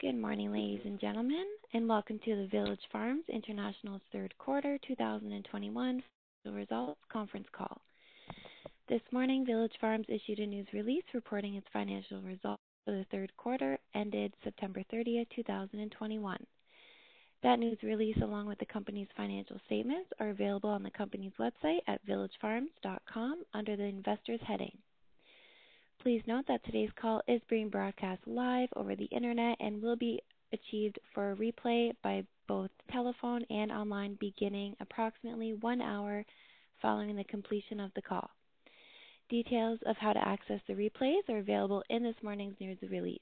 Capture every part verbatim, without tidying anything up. Good morning, ladies and gentlemen, and welcome to the Village Farms International's third quarter two thousand twenty-one results conference call. This morning, Village Farms issued a news release reporting its financial results for the third quarter ended September thirtieth, twenty twenty-one. That news release, along with the company's financial statements, are available on the company's website at village farms dot com under the Investors heading. Please note that today's call is being broadcast live over the internet and will be achieved for a replay by both telephone and online beginning approximately one hour following the completion of the call. Details of how to access the replays are available in this morning's news release.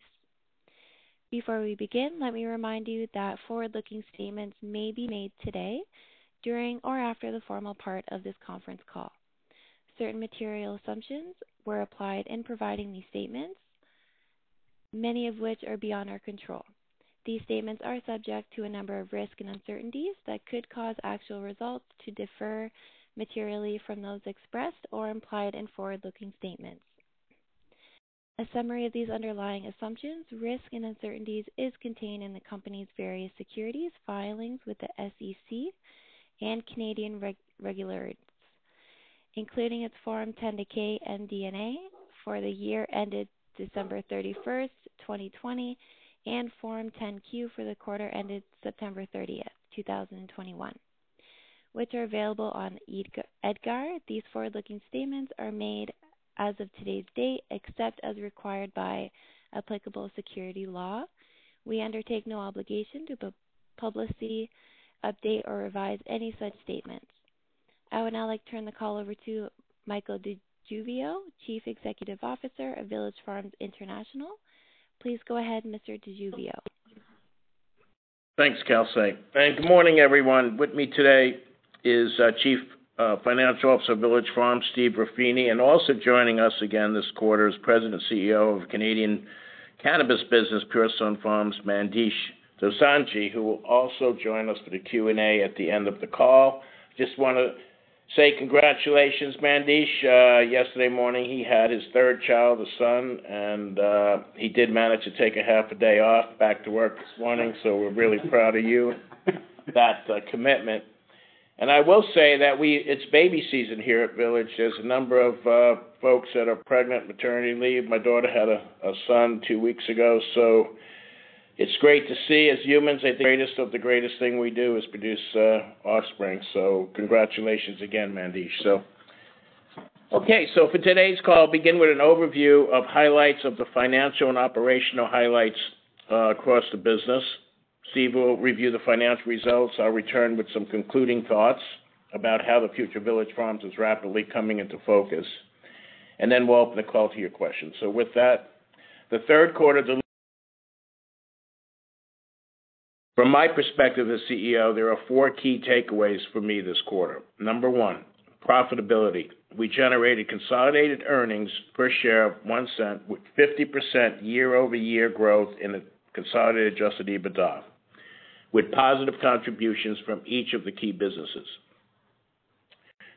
Before we begin, let me remind you that forward-looking statements may be made today, during or after the formal part of this conference call. Certain material assumptions were applied in providing these statements, many of which are beyond our control. These statements are subject to a number of risks and uncertainties that could cause actual results to differ materially from those expressed or implied in forward-looking statements. A summary of these underlying assumptions, risks, and uncertainties is contained in the company's various securities filings with the S E C and Canadian reg- regulators, including its Form ten K M D and A for the year ended December thirty-first, twenty twenty, and Form ten Q for the quarter ended September thirtieth, twenty twenty-one, which are available on EDGAR. These forward-looking statements are made as of today's date, except as required by applicable security law. We undertake no obligation to publicly update or revise any such statements. I would now like to turn the call over to Michael DiGiuvio, Chief Executive Officer of Village Farms International. Please go ahead, Mister DiGiuvio. Thanks, Kelsey. And good morning, everyone. With me today is uh, Chief uh, Financial Officer of Village Farms, Steve Ruffini, and also joining us again this quarter is President and C E O of Canadian cannabis business, Pure Sunfarms, Mandesh Dosanjh, who will also join us for the Q and A at the end of the call. Just want to say congratulations, Mandesh. Uh, yesterday morning he had his third child, a son, and uh, he did manage to take a half a day off, back to work this morning, so we're really proud of you, that uh, commitment. And I will say that we it's baby season here at Village. There's a number of uh, folks that are pregnant, maternity leave. My daughter had a, a son two weeks ago, so it's great to see. As humans, I think the greatest of the greatest thing we do is produce uh, offspring. So congratulations again, Mandesh. So, okay, so for today's call, I'll begin with an overview of highlights of the financial and operational highlights uh, across the business. Steve will review the financial results. I'll return with some concluding thoughts about how the future Village Farms is rapidly coming into focus. And then we'll open the call to your questions. So with that, the third quarter delivery. From my perspective as C E O, there are four key takeaways for me this quarter. Number one, profitability. We generated consolidated earnings per share of one cent with fifty percent year-over-year growth in the consolidated adjusted EBITDA, with positive contributions from each of the key businesses.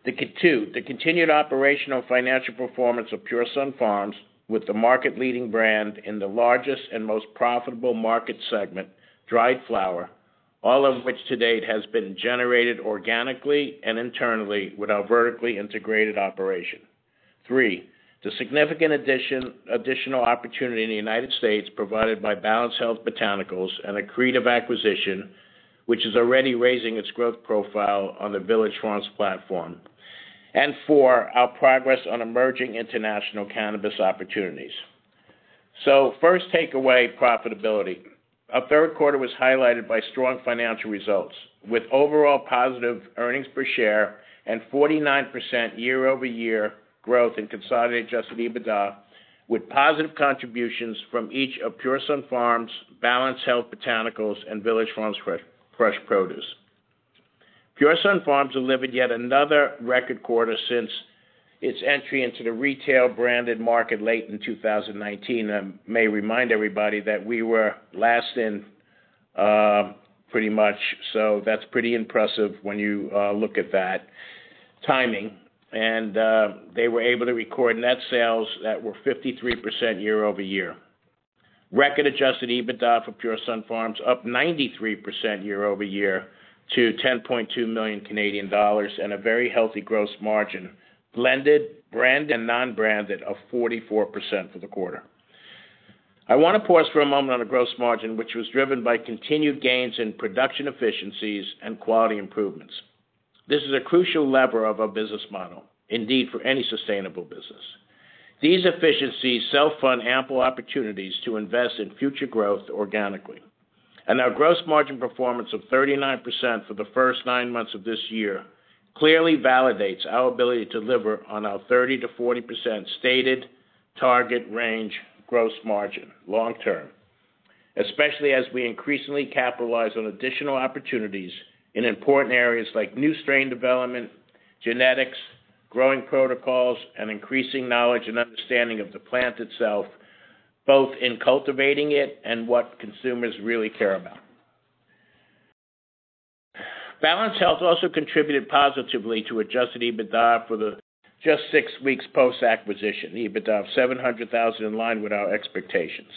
The two, the continued operational financial performance of Pure Sunfarms with the market-leading brand in the largest and most profitable market segment, dried flower, all of which to date has been generated organically and internally with our vertically integrated operation. Three, the significant addition, additional opportunity in the United States provided by Balance Health Botanicals and a creative acquisition, which is already raising its growth profile on the Village Farms platform. And four, our progress on emerging international cannabis opportunities. So first takeaway, profitability. Our third quarter was highlighted by strong financial results, with overall positive earnings per share and forty-nine percent year-over-year growth in consolidated adjusted EBITDA, with positive contributions from each of Pure Sunfarms, Balance Health Botanicals, and Village Farms Fresh, Fresh Produce. Pure Sunfarms delivered yet another record quarter since its entry into the retail branded market late in two thousand nineteen. I may remind everybody that we were last in uh, pretty much, so that's pretty impressive when you uh, look at that timing. And uh, they were able to record net sales that were fifty-three percent year over year. Record adjusted EBITDA for Pure Sunfarms up ninety-three percent year over year to ten point two million Canadian dollars, and a very healthy gross margin, blended, brand and non-branded, of forty-four percent for the quarter. I want to pause for a moment on the gross margin, which was driven by continued gains in production efficiencies and quality improvements. This is a crucial lever of our business model, indeed for any sustainable business. These efficiencies self-fund ample opportunities to invest in future growth organically. And our gross margin performance of thirty-nine percent for the first nine months of this year clearly validates our ability to deliver on our thirty to forty percent stated target range gross margin long-term, especially as we increasingly capitalize on additional opportunities in important areas like new strain development, genetics, growing protocols, and increasing knowledge and understanding of the plant itself, both in cultivating it and what consumers really care about. Balance Health also contributed positively to adjusted EBITDA for the just six weeks post-acquisition, EBITDA of seven hundred thousand dollars in line with our expectations.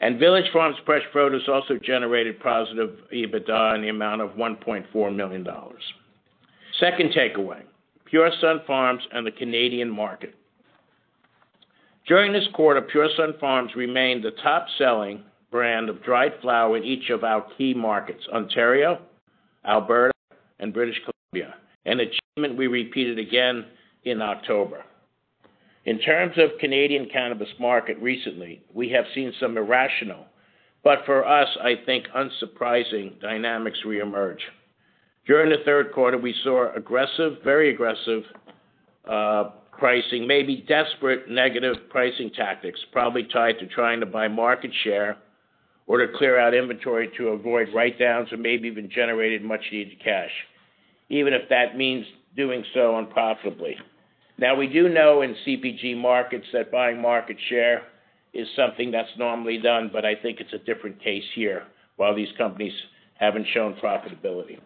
And Village Farms Fresh Produce also generated positive EBITDA in the amount of one point four million dollars. Second takeaway, Pure Sunfarms and the Canadian market. During this quarter, Pure Sunfarms remained the top-selling brand of dried flour in each of our key markets, Ontario, Alberta, and British Columbia, an achievement we repeated again in October. In terms of Canadian cannabis market recently, we have seen some irrational, but for us, I think unsurprising dynamics reemerge. During the third quarter, we saw aggressive, very aggressive uh, pricing, maybe desperate negative pricing tactics, probably tied to trying to buy market share or to clear out inventory to avoid write-downs or maybe even generated much-needed cash, even if that means doing so unprofitably. Now, we do know in C P G markets that buying market share is something that's normally done, but I think it's a different case here, while these companies haven't shown profitability.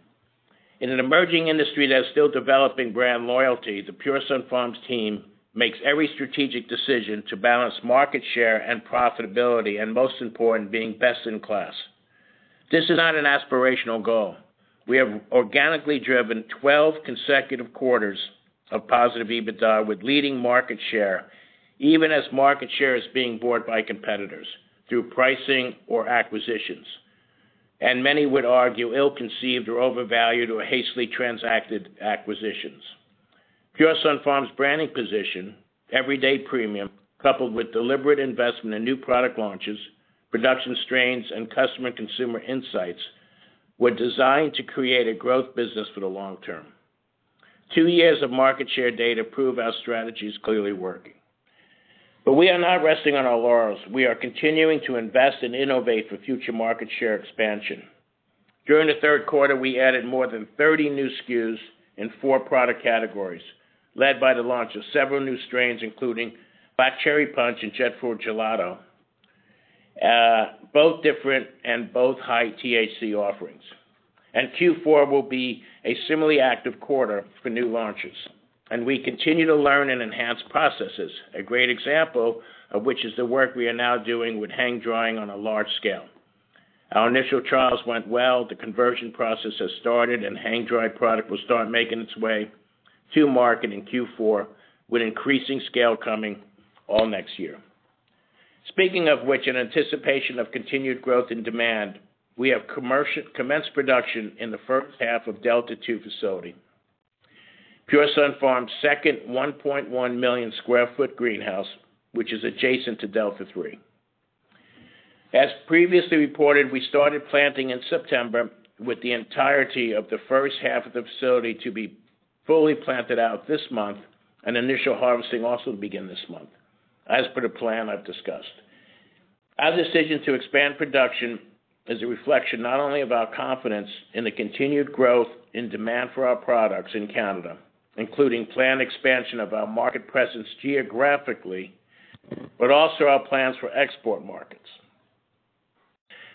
In an emerging industry that's still developing brand loyalty, the Pure Sunfarms team makes every strategic decision to balance market share and profitability, and most important, being best in class. This is not an aspirational goal. We have organically driven twelve consecutive quarters of positive EBITDA with leading market share, even as market share is being bought by competitors through pricing or acquisitions. And many would argue ill-conceived or overvalued or hastily transacted acquisitions. Pure Sunfarms' branding position, everyday premium, coupled with deliberate investment in new product launches, production strains, and customer and consumer insights, were designed to create a growth business for the long term. Two years of market share data prove our strategy is clearly working. But we are not resting on our laurels. We are continuing to invest and innovate for future market share expansion. During the third quarter, we added more than thirty new S K Us in four product categories, led by the launch of several new strains, including Black Cherry Punch and Jet Fuel Gelato, uh, both different and both high T H C offerings. And Q four will be a similarly active quarter for new launches. And we continue to learn and enhance processes, a great example of which is the work we are now doing with hang drying on a large scale. Our initial trials went well, the conversion process has started, and hang dry product will start making its way to market in Q four, with increasing scale coming all next year. Speaking of which, in anticipation of continued growth in demand, we have commenced production in the first half of Delta two facility, Pure Sunfarms' second one point one million square foot greenhouse, which is adjacent to Delta three. As previously reported, we started planting in September, with the entirety of the first half of the facility to be fully planted out this month, and initial harvesting also to begin this month. as per the plan I've discussed. Our decision to expand production is a reflection not only of our confidence in the continued growth in demand for our products in Canada, including planned expansion of our market presence geographically, but also our plans for export markets.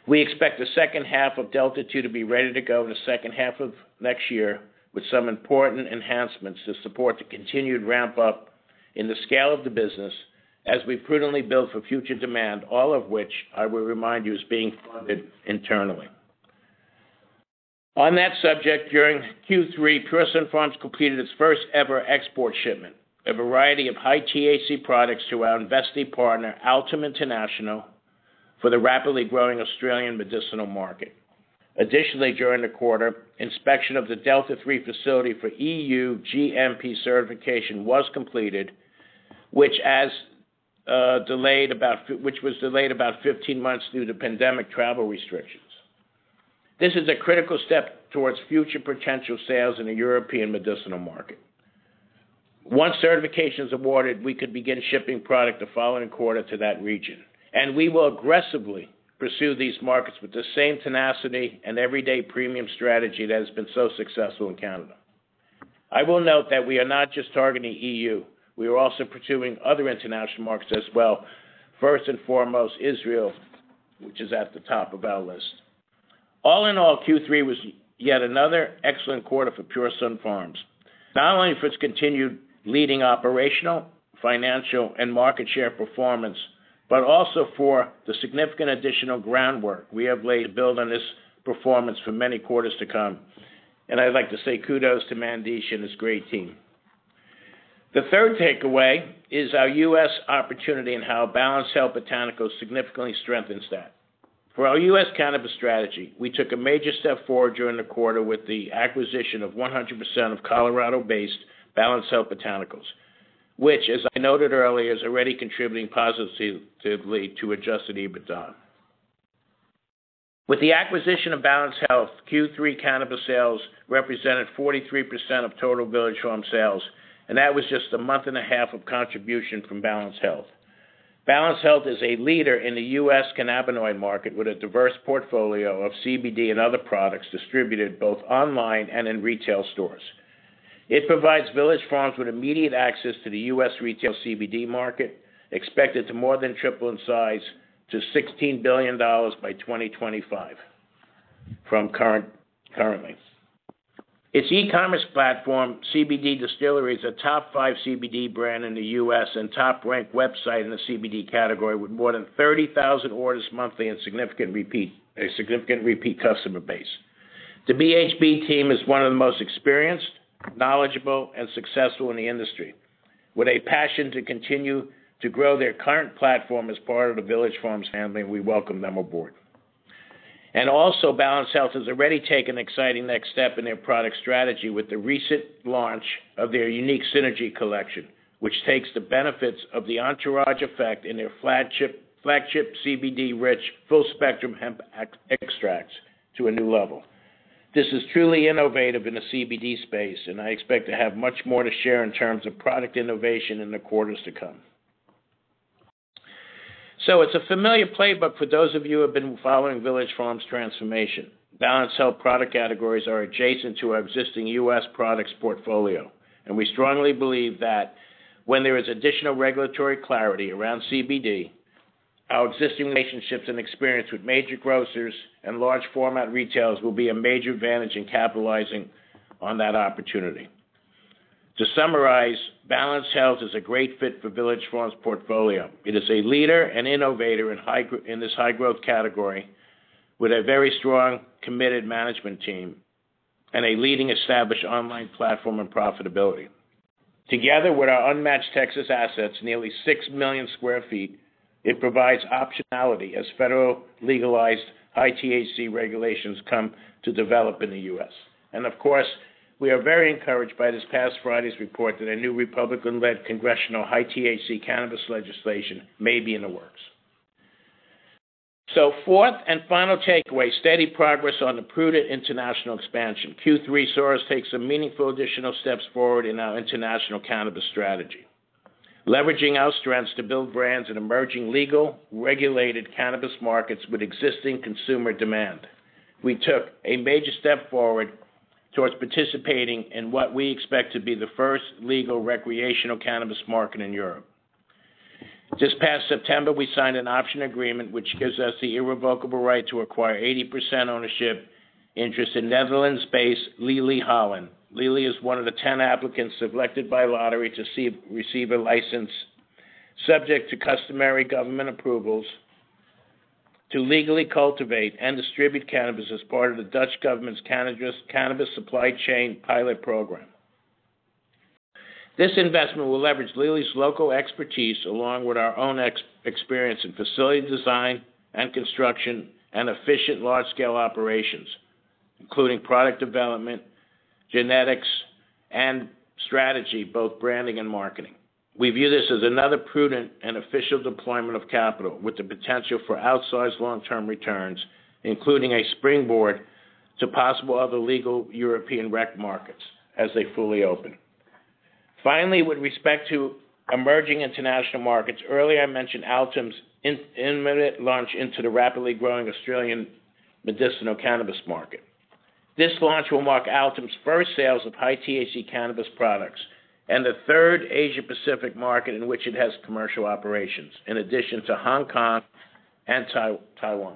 We expect the second half of Delta two to be ready to go in the second half of next year with some important enhancements to support the continued ramp up in the scale of the business as we prudently build for future demand, all of which, I will remind you, is being funded internally. On that subject, during Q three, Pearson Farms completed its first ever export shipment, a variety of high T H C products to our investee partner, Altum International, for the rapidly growing Australian medicinal market. Additionally, during the quarter, inspection of the Delta three facility for E U G M P certification was completed, which as uh, delayed about which was delayed about fifteen months due to pandemic travel restrictions. This is a critical step towards future potential sales in the European medicinal market. Once certification is awarded, we could begin shipping product the following quarter to that region, and we will aggressively pursue these markets with the same tenacity and everyday premium strategy that has been so successful in Canada. I will note that we are not just targeting E U. We are also pursuing other international markets as well. First and foremost, Israel, which is at the top of our list. All in all, Q three was yet another excellent quarter for Pure Sun Farms, not only for its continued leading operational, financial, and market share performance, but also for the significant additional groundwork we have laid to build on this performance for many quarters to come. And I'd like to say kudos to Mandesh and his great team. The third takeaway is our U S opportunity and how Balance Health Botanicals significantly strengthens that. For our U S cannabis strategy, we took a major step forward during the quarter with the acquisition of one hundred percent of Colorado-based Balance Health Botanicals, which, as I noted earlier, is already contributing positively to adjusted EBITDA. With the acquisition of Balance Health, Q three cannabis sales represented forty-three percent of total Village Farm sales, and that was just a month and a half of contribution from Balance Health. Balance Health is a leader in the U S cannabinoid market with a diverse portfolio of C B D and other products distributed both online and in retail stores. It provides Village Farms with immediate access to the U S retail C B D market, expected to more than triple in size to sixteen billion dollars by twenty twenty-five from current, currently. Its e-commerce platform, C B D Distillery, is a top five C B D brand in the U S and top-ranked website in the C B D category with more than thirty thousand orders monthly and significant repeat, a significant repeat customer base. The B H B team is one of the most experienced, knowledgeable, and successful in the industry, with a passion to continue to grow their current platform as part of the Village Farms family, and we welcome them aboard. And also, Balance Health has already taken an exciting next step in their product strategy with the recent launch of their unique Synergy Collection, which takes the benefits of the entourage effect in their flagship, flagship C B D-rich, full-spectrum hemp extracts to a new level. This is truly innovative in the C B D space, and I expect to have much more to share in terms of product innovation in the quarters to come. So it's a familiar playbook for those of you who have been following Village Farms' transformation. Balanced Health product categories are adjacent to our existing U S products portfolio, and we strongly believe that when there is additional regulatory clarity around C B D, our existing relationships and experience with major grocers and large format retailers will be a major advantage in capitalizing on that opportunity. To summarize, Balance Health is a great fit for Village Farms' portfolio. It is a leader and innovator in, high, in this high growth category with a very strong, committed management team and a leading established online platform and profitability. Together with our unmatched Texas assets, nearly six million square feet, it provides optionality as federal legalized high T H C regulations come to develop in the U S. And of course, we are very encouraged by this past Friday's report that a new Republican-led congressional high T H C cannabis legislation may be in the works. So fourth and final takeaway, steady progress on the prudent international expansion. Q three saw us take some meaningful additional steps forward in our international cannabis strategy. leveraging our strengths to build brands in emerging legal, regulated cannabis markets with existing consumer demand. We took a major step forward towards participating in what we expect to be the first legal recreational cannabis market in Europe. This past September, we signed an option agreement which gives us the irrevocable right to acquire eighty percent ownership interest in Netherlands-based Leli Holland. Leli is one of the ten applicants selected by lottery to see, receive a license, subject to customary government approvals, to legally cultivate and distribute cannabis as part of the Dutch government's cannabis, cannabis supply chain pilot program. This investment will leverage Leli's local expertise along with our own ex- experience in facility design and construction and efficient large-scale operations, including product development, genetics, and strategy, both branding and marketing. We view this as another prudent and efficient deployment of capital with the potential for outsized long-term returns, including a springboard to possible other legal European rec markets as they fully open. Finally, with respect to emerging international markets, earlier I mentioned Altum's in- imminent launch into the rapidly growing Australian medicinal cannabis market. This launch will mark Altum's first sales of high-T H C cannabis products and the third Asia-Pacific market in which it has commercial operations, in addition to Hong Kong and tai- Taiwan.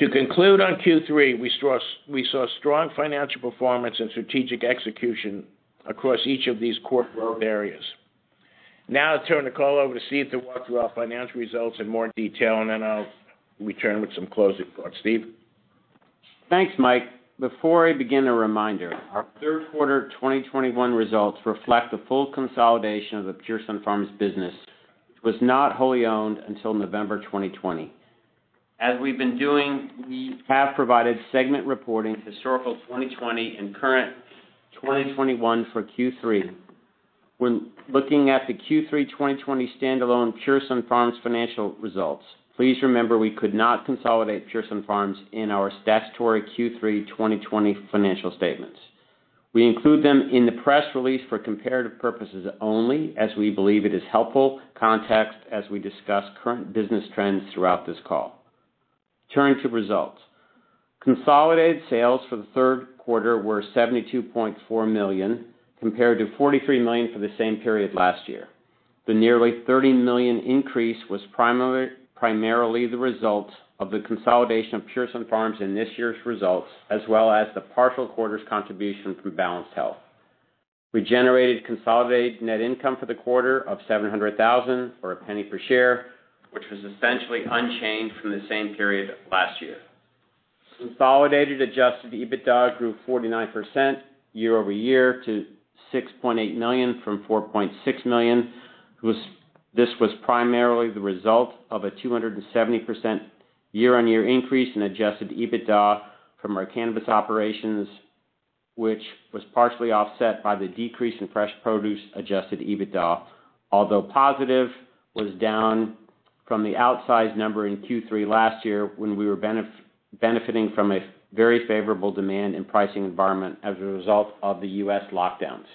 To conclude on Q three, we saw, we saw strong financial performance and strategic execution across each of these core growth areas. Now I'll turn the call over to Steve to walk through our financial results in more detail, and then I'll return with some closing thoughts. Steve? Thanks, Mike. Before I begin, a reminder, our third quarter twenty twenty-one results reflect the full consolidation of the Pure Sunfarms business, which was not wholly owned until November twenty twenty. As we've been doing, we have provided segment reporting, historical twenty twenty and current twenty twenty-one for Q three. We're looking at the Q three twenty twenty standalone Pure Sunfarms financial results. Please remember we could not consolidate Pearson Farms in our statutory Q three twenty twenty financial statements. We include them in the press release for comparative purposes only, as we believe it is helpful context as we discuss current business trends throughout this call. Turning to results. Consolidated sales for the third quarter were seventy-two point four million dollars compared to forty-three million dollars for the same period last year. The nearly thirty million dollars increase was primarily primarily the result of the consolidation of Pearson Farms in this year's results, as well as the partial quarter's contribution from Balance Health. We generated consolidated net income for the quarter of seven hundred thousand dollars, or a penny per share, which was essentially unchanged from the same period last year. Consolidated adjusted EBITDA grew forty-nine percent year over year to six point eight million dollars from four point six million dollars, was This was primarily the result of a two hundred seventy percent year-on-year increase in adjusted EBITDA from our cannabis operations, which was partially offset by the decrease in fresh produce adjusted EBITDA, although positive was down from the outsized number in Q three last year when we were benef- benefiting from a very favorable demand and pricing environment as a result of the U S lockdowns.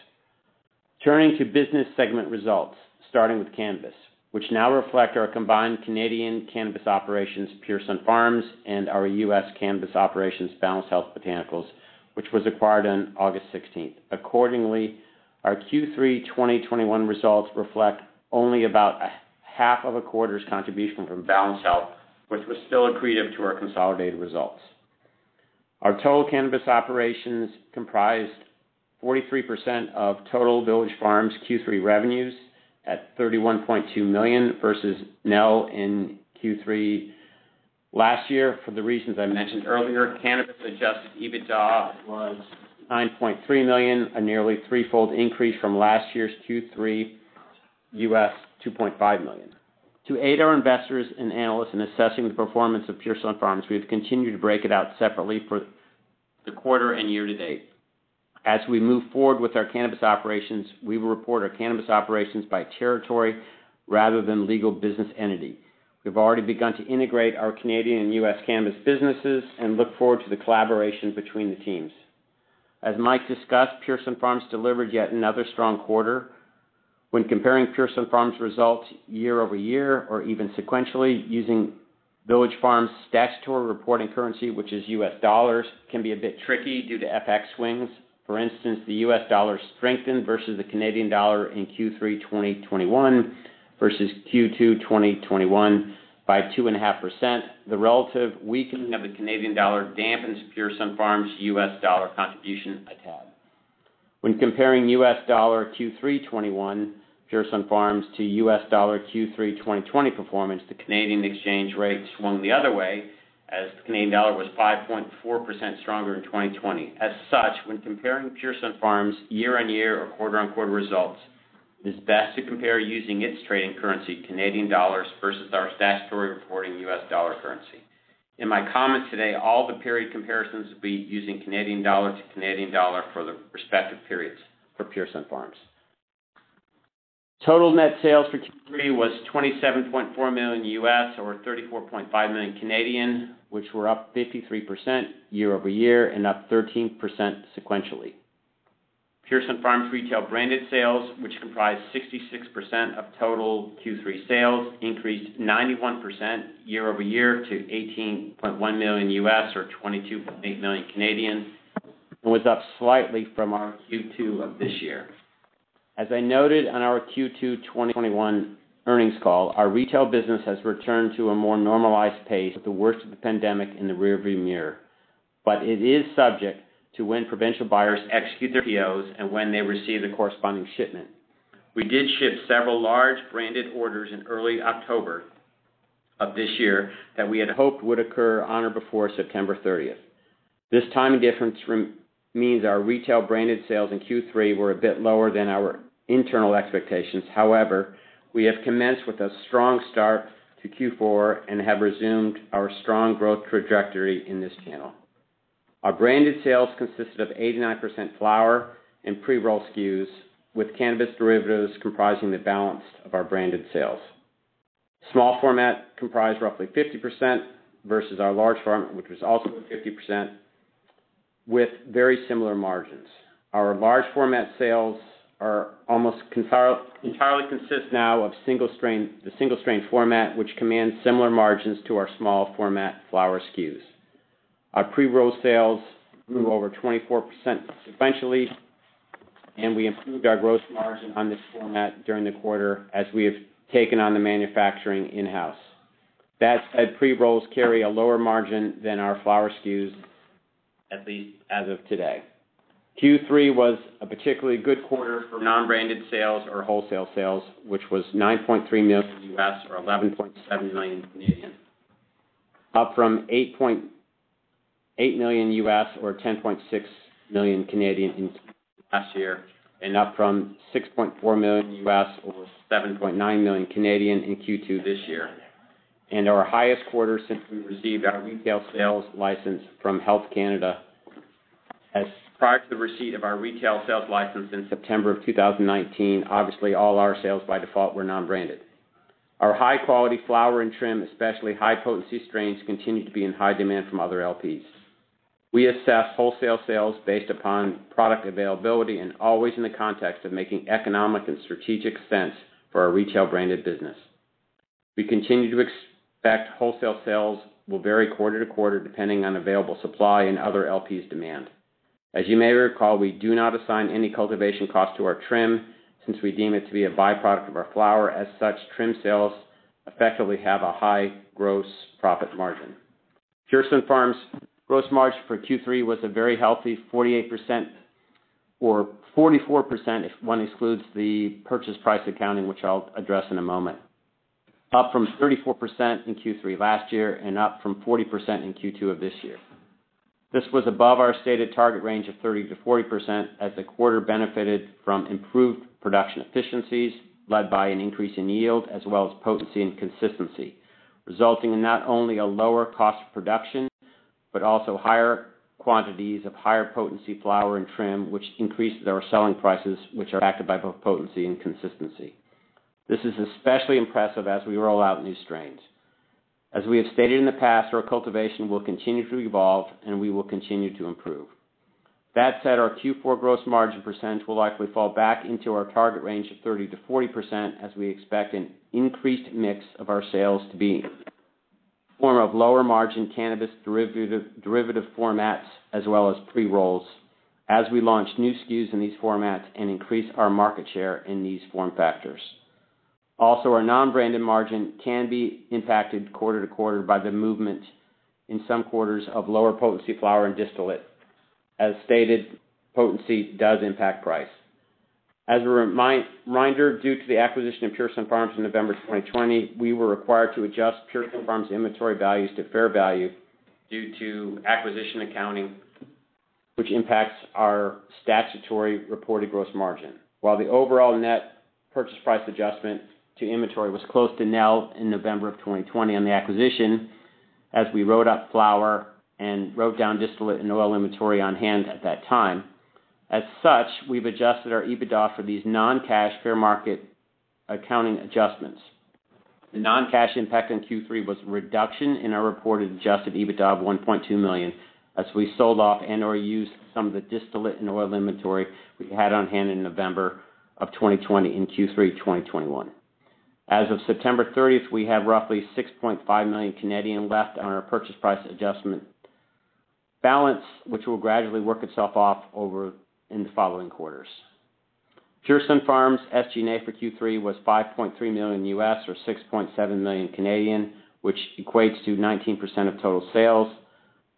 Turning to business segment results. Starting with cannabis, which now reflect our combined Canadian cannabis operations, Pearson Farms, and our U S cannabis operations, Balance Health Botanicals, which was acquired on August sixteenth. Accordingly, our Q three twenty twenty-one results reflect only about a half of a quarter's contribution from Balance Health, which was still accretive to our consolidated results. Our total cannabis operations comprised forty-three percent of total Village Farms Q three revenues, at thirty-one point two million dollars versus Nell in Q three last year. For the reasons I mentioned earlier, cannabis adjusted EBITDA was nine point three million dollars, a nearly threefold increase from last year's Q three U S two point five million dollars. To aid our investors and analysts in assessing the performance of Pure Sunfarms, we have continued to break it out separately for the quarter and year to date. As we move forward with our cannabis operations, we will report our cannabis operations by territory rather than legal business entity. We've already begun to integrate our Canadian and U S cannabis businesses and look forward to the collaboration between the teams. As Mike discussed, Pearson Farms delivered yet another strong quarter When comparing Pearson Farms results year over year or even sequentially, using Village Farms statutory reporting currency, which is U S dollars, can be a bit tricky due to F X swings. For instance, the U S dollar strengthened versus the Canadian dollar in Q three twenty twenty-one versus Q two twenty twenty-one by two point five percent. The relative weakening of the Canadian dollar dampens Pure Sunfarms' U S dollar contribution a tad. When comparing U S dollar Q three twenty-one Pure Sunfarms to U S dollar Q three twenty twenty performance, the Canadian exchange rate swung the other way, as the Canadian dollar was five point four percent stronger in twenty twenty. As such, when comparing Pure Sunfarms' year-on-year or quarter-on-quarter results, it is best to compare using its trading currency, Canadian dollars, versus our statutory reporting U S dollar currency. In my comments today, all the period comparisons will be using Canadian dollar to Canadian dollar for the respective periods for Pure Sunfarms. Total net sales for Q three was twenty-seven point four million U S or thirty-four point five million Canadian, which were up fifty-three percent year over year and up thirteen percent sequentially. Pearson Farms retail branded sales, which comprised sixty-six percent of total Q three sales, increased ninety-one percent year over year to eighteen point one million U S or twenty-two point eight million Canadian, and was up slightly from our Q two of this year. As I noted on our Q two twenty twenty-one earnings call, our retail business has returned to a more normalized pace with the worst of the pandemic in the rearview mirror, but it is subject to when provincial buyers execute their P Os and when they receive the corresponding shipment. We did ship several large branded orders in early October of this year that we had hoped would occur on or before September thirtieth. This timing difference rem- means our retail branded sales in Q three were a bit lower than our internal expectations. However, we have commenced with a strong start to Q four and have resumed our strong growth trajectory in this channel. Our branded sales consisted of eighty-nine percent flower and pre-roll S K Us, with cannabis derivatives comprising the balance of our branded sales. Small format comprised roughly fifty percent versus our large format, which was also fifty percent, with very similar margins. Our large format sales are almost entirely consist now of single strain, the single strain format, which commands similar margins to our small format flower S K Us. Our pre-roll sales grew over twenty-four percent sequentially, and we improved our gross margin on this format during the quarter as we have taken on the manufacturing in-house. That said, pre-rolls carry a lower margin than our flower S K Us, at least as of today. Q three was a particularly good quarter for non-branded sales or wholesale sales, which was nine point three million U S or eleven point seven million Canadian, up from eight point eight million U S or ten point six million Canadian in last year, and up from six point four million U S or seven point nine million Canadian in Q two this year, and our highest quarter since we received our retail sales license from Health Canada, as prior to the receipt of our retail sales license in September of two thousand nineteen, obviously all our sales by default were non-branded. Our high-quality flower and trim, especially high-potency strains, continue to be in high demand from other L Ps. We assess wholesale sales based upon product availability and always in the context of making economic and strategic sense for our retail branded business. We continue to expect expect wholesale sales will vary quarter to quarter depending on available supply and other L Ps' demand. As you may recall, we do not assign any cultivation cost to our trim since we deem it to be a byproduct of our flower. As such, trim sales effectively have a high gross profit margin. Pure Sunfarms' gross margin for Q three was a very healthy forty-eight percent, or forty-four percent if one excludes the purchase price accounting, which I'll address in a moment, up from thirty-four percent in Q three last year and up from forty percent in Q two of this year. This was above our stated target range of thirty to forty percent as the quarter benefited from improved production efficiencies led by an increase in yield as well as potency and consistency, resulting in not only a lower cost of production but also higher quantities of higher potency flower and trim, which increases our selling prices, which are affected by both potency and consistency. This is especially impressive as we roll out new strains. As we have stated in the past, our cultivation will continue to evolve and we will continue to improve. That said, our Q four gross margin percentage will likely fall back into our target range of thirty to forty percent as we expect an increased mix of our sales to be in the form of lower margin cannabis derivative, derivative formats as well as pre-rolls as we launch new S K Us in these formats and increase our market share in these form factors. Also, our non-branded margin can be impacted quarter to quarter by the movement in some quarters of lower potency flower and distillate. As stated, potency does impact price. As a remind, reminder, due to the acquisition of Pearson Farms in November twenty twenty, we were required to adjust Pearson Farms inventory values to fair value due to acquisition accounting, which impacts our statutory reported gross margin. While the overall net purchase price adjustment to inventory was close to nil in November of twenty twenty on the acquisition, as we wrote up flour and wrote down distillate and oil inventory on hand at that time. As such, we've adjusted our EBITDA for these non-cash fair market accounting adjustments. The non-cash impact in Q three was a reduction in our reported adjusted EBITDA of one point two million dollars as we sold off and or used some of the distillate and oil inventory we had on hand in November of twenty twenty in Q three twenty twenty-one. As of September thirtieth, we have roughly six point five million dollars Canadian left on our purchase price adjustment balance, which will gradually work itself off over in the following quarters. Pure Sun Farms S G and A for Q three was five point three million U S or six point seven million Canadian, which equates to nineteen percent of total sales.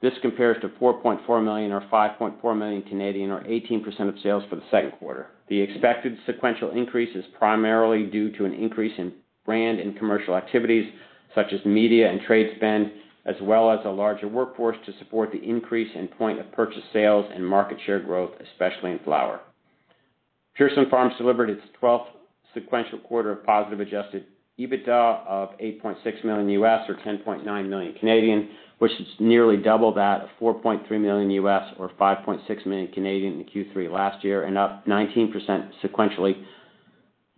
This compares to four point four million or five point four million Canadian or eighteen percent of sales for the second quarter. The expected sequential increase is primarily due to an increase in brand and commercial activities such as media and trade spend, as well as a larger workforce to support the increase in point of purchase sales and market share growth, especially in flower. Pearson Farms delivered its twelfth sequential quarter of positive adjusted EBITDA of eight point six million U S or ten point nine million Canadian, which is nearly double that of four point three million U S or five point six million Canadian in Q three last year and up nineteen percent sequentially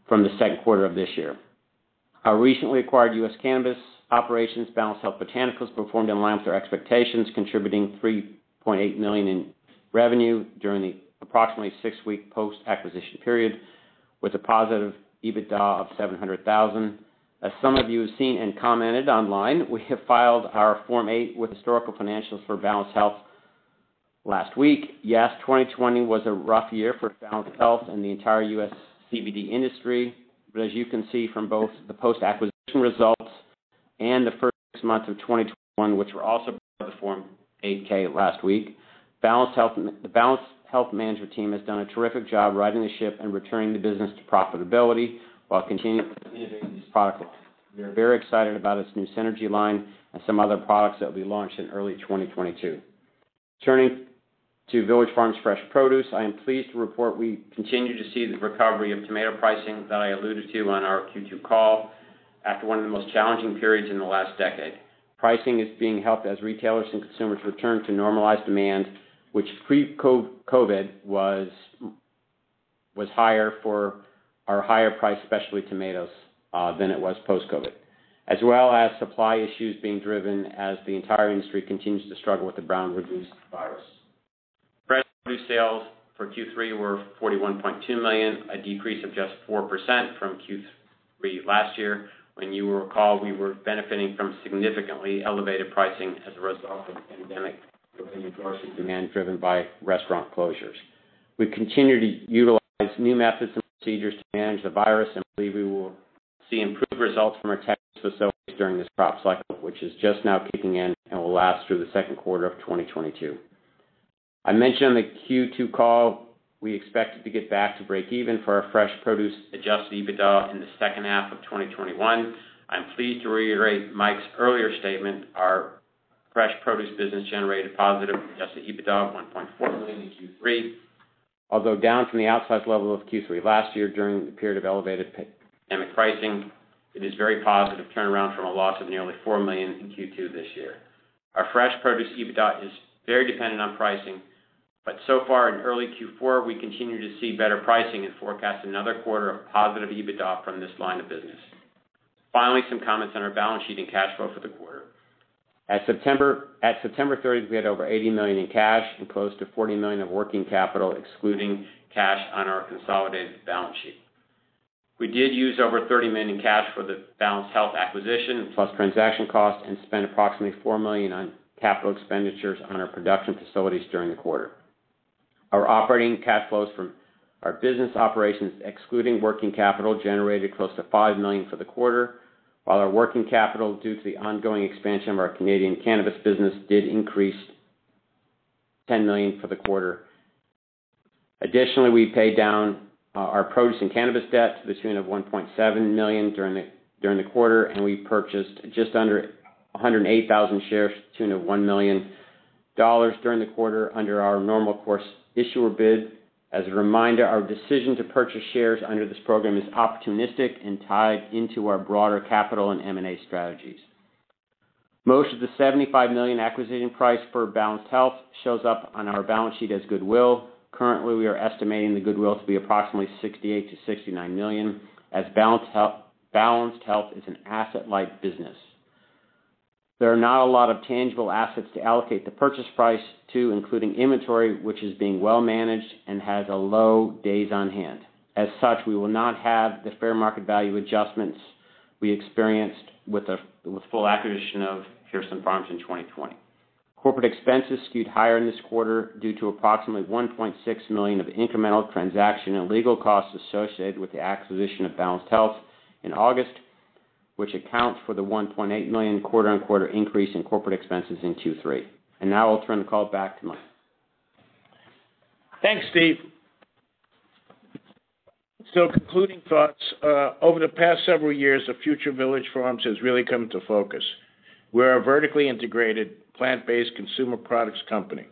from the second quarter of this year. Our recently acquired U S cannabis operations, Balance Health Botanicals, performed in line with our expectations, contributing three point eight million dollars in revenue during the approximately six-week post-acquisition period, with a positive EBITDA of seven hundred thousand dollars. As some of you have seen and commented online, we have filed our Form eight with historical financials for Balance Health last week. Yes, twenty twenty was a rough year for Balance Health and the entire U S C B D industry, but as you can see from both the post-acquisition results and the first six months of twenty twenty-one, which were also part of the Form eight K last week, Balance Health, the Balance Health management team has done a terrific job riding the ship and returning the business to profitability while continuing to innovate these product lines. We are very excited about its new Synergy line and some other products that will be launched in early twenty twenty-two. Turning to Village Farms Fresh Produce, I am pleased to report we continue to see the recovery of tomato pricing that I alluded to on our Q two call, after one of the most challenging periods in the last decade. Pricing is being helped as retailers and consumers return to normalized demand, which pre-COVID was was higher for our higher-priced specialty tomatoes uh, than it was post-COVID, as well as supply issues being driven as the entire industry continues to struggle with the brown rugose virus. Fresh produce sales for Q three were forty-one point two million dollars, a decrease of just four percent from Q three last year, when you will recall, we were benefiting from significantly elevated pricing as a result of the pandemic, endorsing demand driven by restaurant closures. We continue to utilize new methods and procedures to manage the virus and believe we will see improved results from our Texas facilities during this crop cycle, which is just now kicking in and will last through the second quarter of twenty twenty-two. I mentioned on the Q two call we expected to get back to break even for our fresh produce adjusted EBITDA in the second half of twenty twenty-one. I'm pleased to reiterate Mike's earlier statement. Our fresh produce business generated positive adjusted EBITDA of one point four million dollars in Q three, although down from the outsized level of Q three last year during the period of elevated pandemic pricing. It is very positive turnaround from a loss of nearly four million dollars in Q two this year. Our fresh produce EBITDA is very dependent on pricing, but so far in early Q four, we continue to see better pricing and forecast another quarter of positive EBITDA from this line of business. Finally, some comments on our balance sheet and cash flow for the quarter. At September at September thirtieth, we had over eighty million dollars in cash and close to forty million dollars of working capital, excluding cash on our consolidated balance sheet. We did use over thirty million dollars in cash for the Balance Health acquisition, plus transaction costs, and spent approximately four million dollars on capital expenditures on our production facilities during the quarter. Our operating cash flows from our business operations, excluding working capital, generated close to five million dollars for the quarter, while our working capital, due to the ongoing expansion of our Canadian cannabis business, did increase ten million dollars for the quarter. Additionally, we paid down uh, our produce and cannabis debt to the tune of one point seven million dollars during the, during the quarter, and we purchased just under one hundred eight thousand shares to the tune of one million dollars during the quarter under our normal course issuer bid. As a reminder, our decision to purchase shares under this program is opportunistic and tied into our broader capital and M and A strategies. Most of the seventy-five million dollars acquisition price for Balanced Health shows up on our balance sheet as goodwill. Currently, we are estimating the goodwill to be approximately sixty-eight to sixty-nine million dollars, as Balanced Health, Balanced Health is an asset-light business. There are not a lot of tangible assets to allocate the purchase price to, including inventory, which is being well managed and has a low days on hand. As such, we will not have the fair market value adjustments we experienced with the with full acquisition of Pearson Farms in twenty twenty. Corporate expenses skewed higher in this quarter due to approximately one point six million dollars of incremental transaction and legal costs associated with the acquisition of Balanced Health in August, which accounts for the one point eight million dollars quarter-on-quarter increase in corporate expenses in Q three. And now I'll turn the call back to Mike. Thanks, Steve. So concluding thoughts, uh, over the past several years, the future Village Farms has really come to focus. We're a vertically integrated, plant-based consumer products company.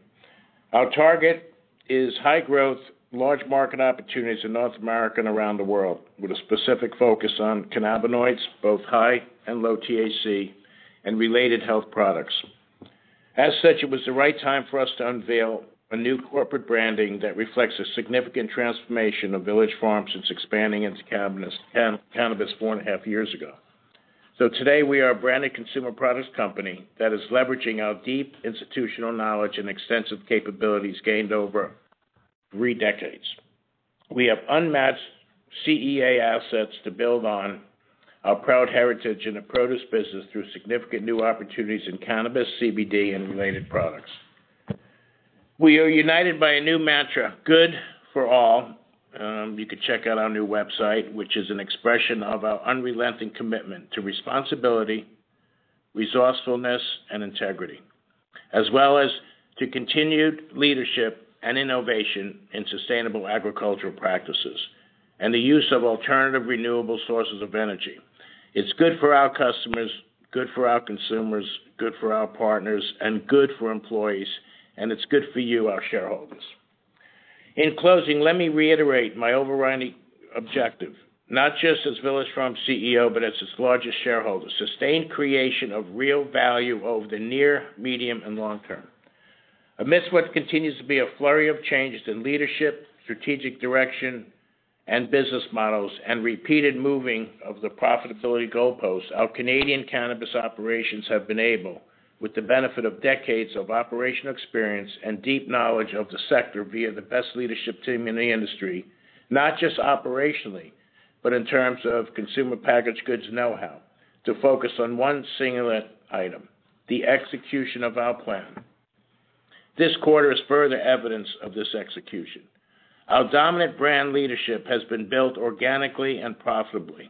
Our target is high growth, large market opportunities in North America and around the world, with a specific focus on cannabinoids, both high and low T H C, and related health products. As such, it was the right time for us to unveil a new corporate branding that reflects a significant transformation of Village Farms since expanding into cannabis, can, cannabis four and a half years ago. So today we are a branded consumer products company that is leveraging our deep institutional knowledge and extensive capabilities gained over three decades. We have unmatched C E A assets to build on our proud heritage in the produce business through significant new opportunities in cannabis, C B D, and related products. We are united by a new mantra, good for all. Um, you can check out our new website, which is an expression of our unrelenting commitment to responsibility, resourcefulness, and integrity, as well as to continued leadership and innovation in sustainable agricultural practices, and the use of alternative renewable sources of energy. It's good for our customers, good for our consumers, good for our partners, and good for employees, and it's good for you, our shareholders. In closing, let me reiterate my overriding objective, not just as Village Farms C E O, but as its largest shareholder, sustained creation of real value over the near, medium, and long term. Amidst what continues to be a flurry of changes in leadership, strategic direction, and business models, and repeated moving of the profitability goalposts, our Canadian cannabis operations have been able, with the benefit of decades of operational experience and deep knowledge of the sector via the best leadership team in the industry, not just operationally, but in terms of consumer packaged goods know-how, to focus on one singular item, the execution of our plan. This quarter is further evidence of this execution. Our dominant brand leadership has been built organically and profitably.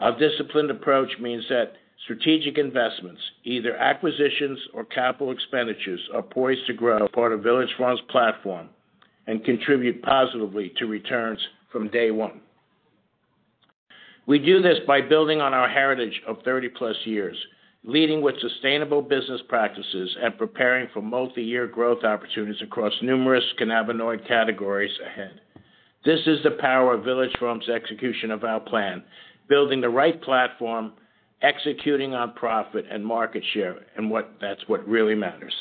Our disciplined approach means that strategic investments, either acquisitions or capital expenditures, are poised to grow part of Village Farms' platform and contribute positively to returns from day one. We do this by building on our heritage of thirty plus years, leading with sustainable business practices and preparing for multi-year growth opportunities across numerous cannabinoid categories ahead. This is the power of Village Farms' execution of our plan, building the right platform, executing on profit and market share, and what that's what really matters.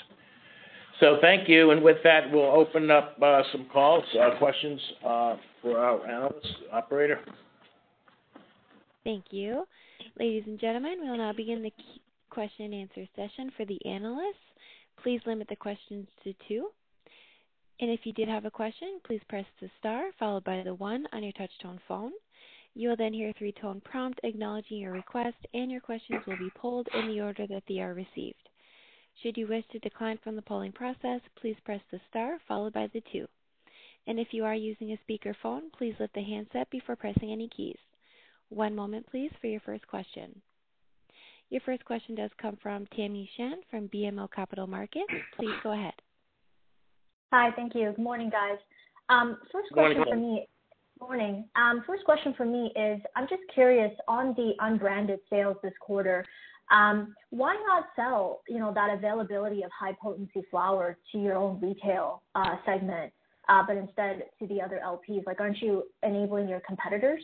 So thank you, and with that, we'll open up uh, some calls, uh, questions uh, for our analysts. Operator? Thank you. Ladies and gentlemen, we will now begin the question and answer session for the analysts. Please limit the questions to two. And if you did have a question, please press the star followed by the one on your touch-tone phone. You will then hear a three-tone prompt acknowledging your request, and your questions will be polled in the order that they are received. Should you wish to decline from the polling process, please press the star followed by the two. And if you are using a speakerphone, please lift the handset before pressing any keys. One moment, please, for your first question. Your first question does come from Tamy Chen from B M O Capital Markets. Please go ahead. Hi, thank you. Good morning, guys. Um, first question for me. Morning. Um, first question for me is, I'm just curious on the unbranded sales this quarter. Um, why not sell, you know, that availability of high potency flower to your own retail uh, segment, uh, but instead to the other L Ps? Like, aren't you enabling your competitors?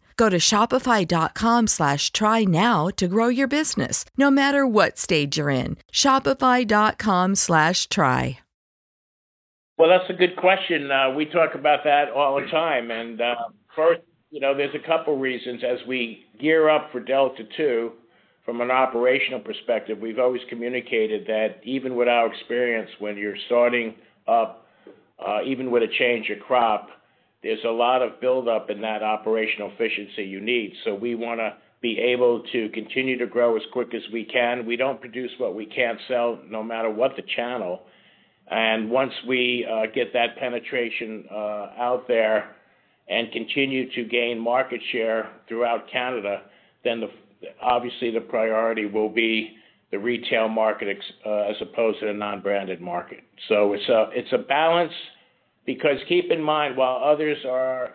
Go to shopify.com slash try now to grow your business, no matter what stage you're in. Shopify.com slash try. Well, that's a good question. Uh, we talk about that all the time. And uh, first, you know, there's a couple reasons as we gear up for Delta two from an operational perspective. We've always communicated that even with our experience when you're starting up, uh, even with a change of crop, there's a lot of buildup in that operational efficiency you need. So we want to be able to continue to grow as quick as we can. We don't produce what we can't sell, no matter what the channel. And once we uh, get that penetration uh, out there and continue to gain market share throughout Canada, then the, obviously the priority will be the retail market ex- uh, as opposed to the non-branded market. So it's a, it's a balance, because keep in mind, while others are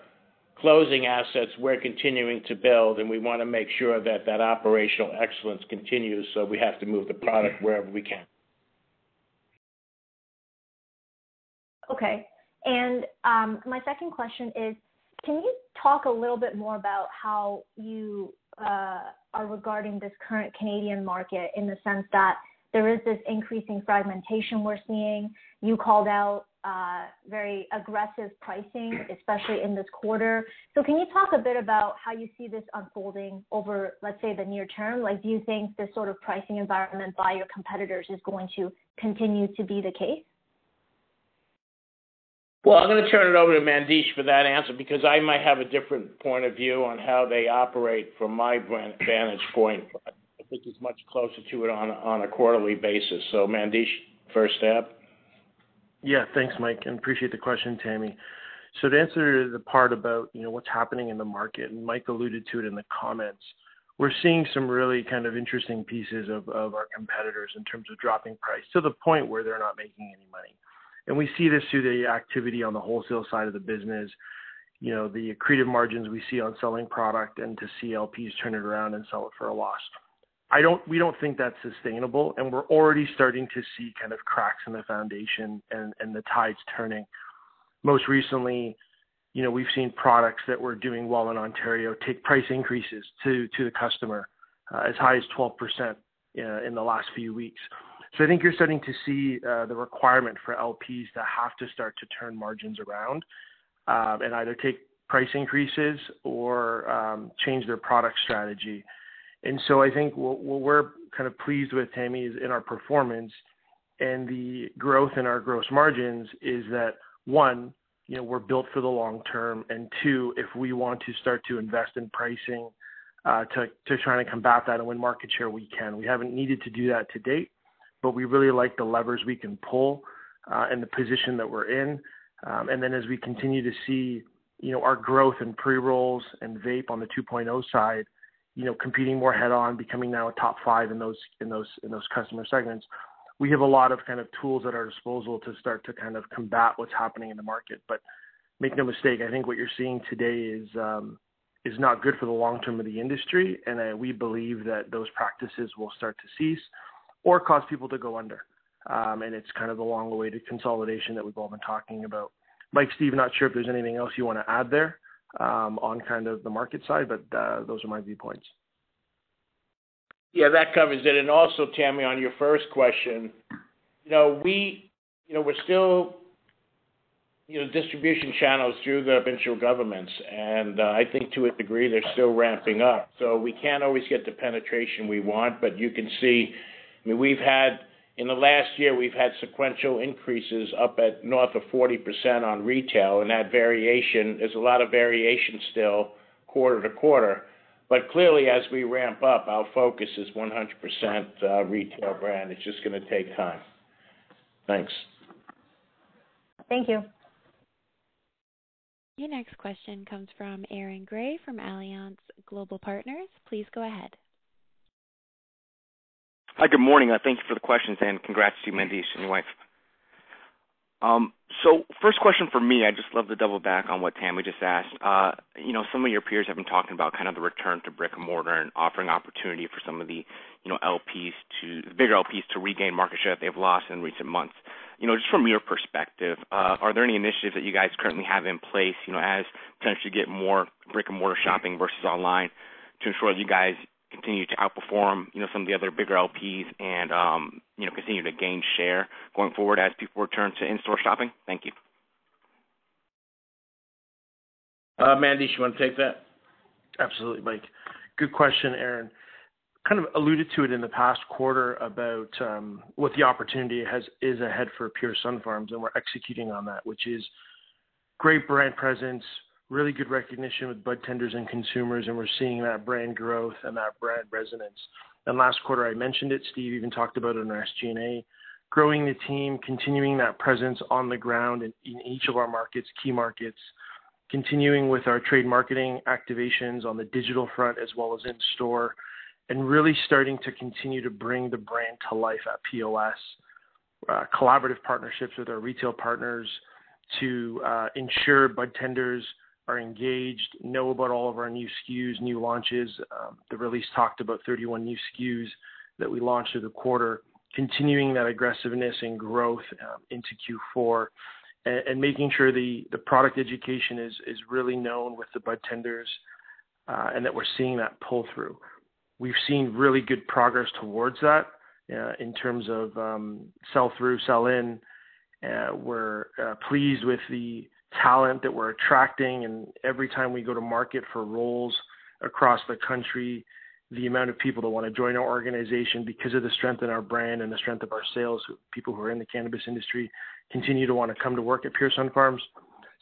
closing assets, we're continuing to build, and we want to make sure that that operational excellence continues, so we have to move the product wherever we can. Okay. And um, my second question is, can you talk a little bit more about how you uh, are regarding this current Canadian market, in the sense that there is this increasing fragmentation we're seeing? You called out uh, very aggressive pricing, especially in this quarter. So can you talk a bit about how you see this unfolding over, let's say, the near term? Like, do you think this sort of pricing environment by your competitors is going to continue to be the case? Well, I'm going to turn it over to Mandesh for that answer, because I might have a different point of view on how they operate from my vantage point. But I think he's much closer to it on, on a quarterly basis. So, Mandesh, first step. Yeah, thanks, Mike, and appreciate the question, Tamy. So to answer the part about, you know, what's happening in the market, and Mike alluded to it in the comments, we're seeing some really kind of interesting pieces of, of our competitors in terms of dropping price to the point where they're not making any money. And we see this through the activity on the wholesale side of the business, you know, the accretive margins we see on selling product, and to see L Ps turn it around and sell it for a loss. I don't, we don't think that's sustainable. And we're already starting to see kind of cracks in the foundation and, and the tides turning. Most recently, you know, we've seen products that were doing well in Ontario take price increases to, to the customer uh, as high as twelve percent in the last few weeks. So I think you're starting to see uh, the requirement for L Ps to have to start to turn margins around. uh, and either take price increases or um, change their product strategy. And so I think what, what we're kind of pleased with, Tamy, is in our performance and the growth in our gross margins is that, one, you know, we're built for the long term, and two, if we want to start to invest in pricing uh, to, to try to combat that and win market share, we can. We haven't needed to do that to date, but we really like the levers we can pull uh, and the position that we're in. Um, and then as we continue to see, you know, our growth in pre-rolls and vape on the two point oh side, you know, competing more head-on, becoming now a top five in those in those in those customer segments, we have a lot of kind of tools at our disposal to start to kind of combat what's happening in the market. But make no mistake, I think what you're seeing today is um, is not good for the long term of the industry, and uh, we believe that those practices will start to cease or cause people to go under. Um, and it's kind of the long-awaited consolidation that we've all been talking about. Mike, Steve, not sure if there's anything else you want to add there um, on kind of the market side, but uh, those are my viewpoints. Yeah, that covers it. And also, Tamy, on your first question, you know, we, you know, we're still, you know, distribution channels through the provincial governments. And uh, I think to a degree, they're still ramping up. So we can't always get the penetration we want, but you can see, I mean, we've had, in the last year, we've had sequential increases up at north of forty percent on retail. And that variation, there's a lot of variation still quarter to quarter. But clearly, as we ramp up, our focus is one hundred percent uh, retail brand. It's just going to take time. Thanks. Thank you. Your next question comes from Aaron Grey from Alliance Global Partners. Please go ahead. Hi, good morning. Uh, thank you for the questions, and congrats to you, Mandesh, and your wife. Um, so first question for me, I just love to double back on what Tamy just asked. Uh, you know, some of your peers have been talking about kind of the return to brick and mortar and offering opportunity for some of the, you know, L Ps to the bigger L Ps to regain market share that they've lost in recent months. You know, just from your perspective, uh, are there any initiatives that you guys currently have in place, you know, as potentially get more brick and mortar shopping versus online to ensure that you guys continue to outperform, you know, some of the other bigger L Ps and, um, you know, continue to gain share going forward as people return to in-store shopping? Thank you. Uh, Mandesh, you want to take that? Absolutely, Mike. Good question, Aaron. Kind of alluded to it in the past quarter about um, what the opportunity has is ahead for Pure Sunfarms, and we're executing on that, which is great brand presence, really good recognition with budtenders and consumers, and we're seeing that brand growth and that brand resonance. And last quarter I mentioned it, Steve even talked about it in our S G and A, growing the team, continuing that presence on the ground in, in each of our markets, key markets, continuing with our trade marketing activations on the digital front as well as in store, and really starting to continue to bring the brand to life at P O S, uh, collaborative partnerships with our retail partners to uh, ensure budtenders are engaged, know about all of our new S K Us, new launches. Um, the release talked about thirty-one new S K Us that we launched through the quarter, continuing that aggressiveness and growth um, into Q four, and, and making sure the, the product education is, is really known with the budtenders uh, and that we're seeing that pull through. We've seen really good progress towards that uh, in terms of um, sell through, sell in. Uh, we're uh, pleased with the talent that we're attracting, and every time we go to market for roles across the country, the amount of people that want to join our organization because of the strength in our brand and the strength of our sales, people who are in the cannabis industry continue to want to come to work at Pure Sunfarms.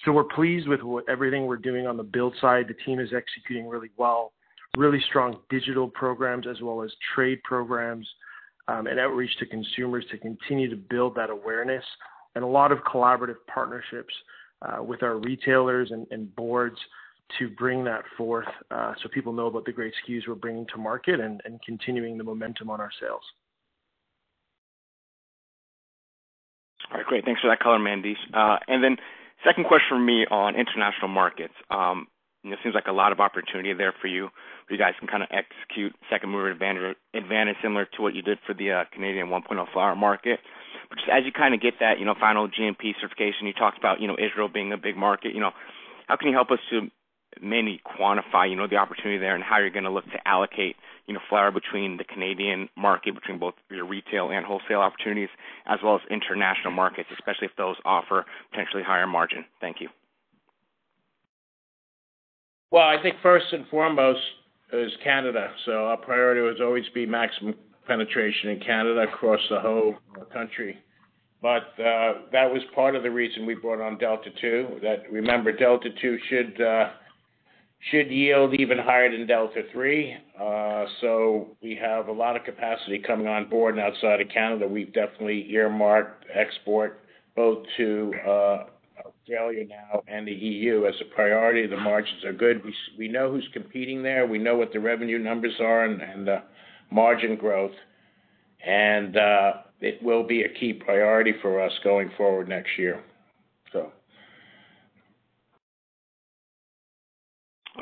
So we're pleased with what, everything we're doing on the build side. The team is executing really well, really strong digital programs as well as trade programs um, and outreach to consumers to continue to build that awareness, and a lot of collaborative partnerships Uh, with our retailers and, and boards to bring that forth uh, so people know about the great S K Us we're bringing to market and, and continuing the momentum on our sales. All right, great. Thanks for that color, Mandesh. Uh, and then second question for me on international markets. Um, you know, it seems like a lot of opportunity there for you. You guys can kind of execute second mover advantage, advantage similar to what you did for the uh, Canadian one point oh flower market. But just as you kind of get that, you know, final G M P certification, you talked about, you know, Israel being a big market. You know, how can you help us to mainly quantify, you know, the opportunity there and how you're going to look to allocate, you know, flower between the Canadian market, between both your retail and wholesale opportunities, as well as international markets, especially if those offer potentially higher margin? Thank you. Well, I think first and foremost is Canada. So our priority was always be maximum penetration in Canada across the whole country. But uh, that was part of the reason we brought on Delta two. That, remember, Delta two should uh, should yield even higher than Delta three. Uh, so we have a lot of capacity coming on board, and outside of Canada, we've definitely earmarked export both to uh, Australia now and the E U as a priority. The margins are good. We, we know who's competing there. We know what the revenue numbers are and, and the margin growth. And uh, it will be a key priority for us going forward next year. So.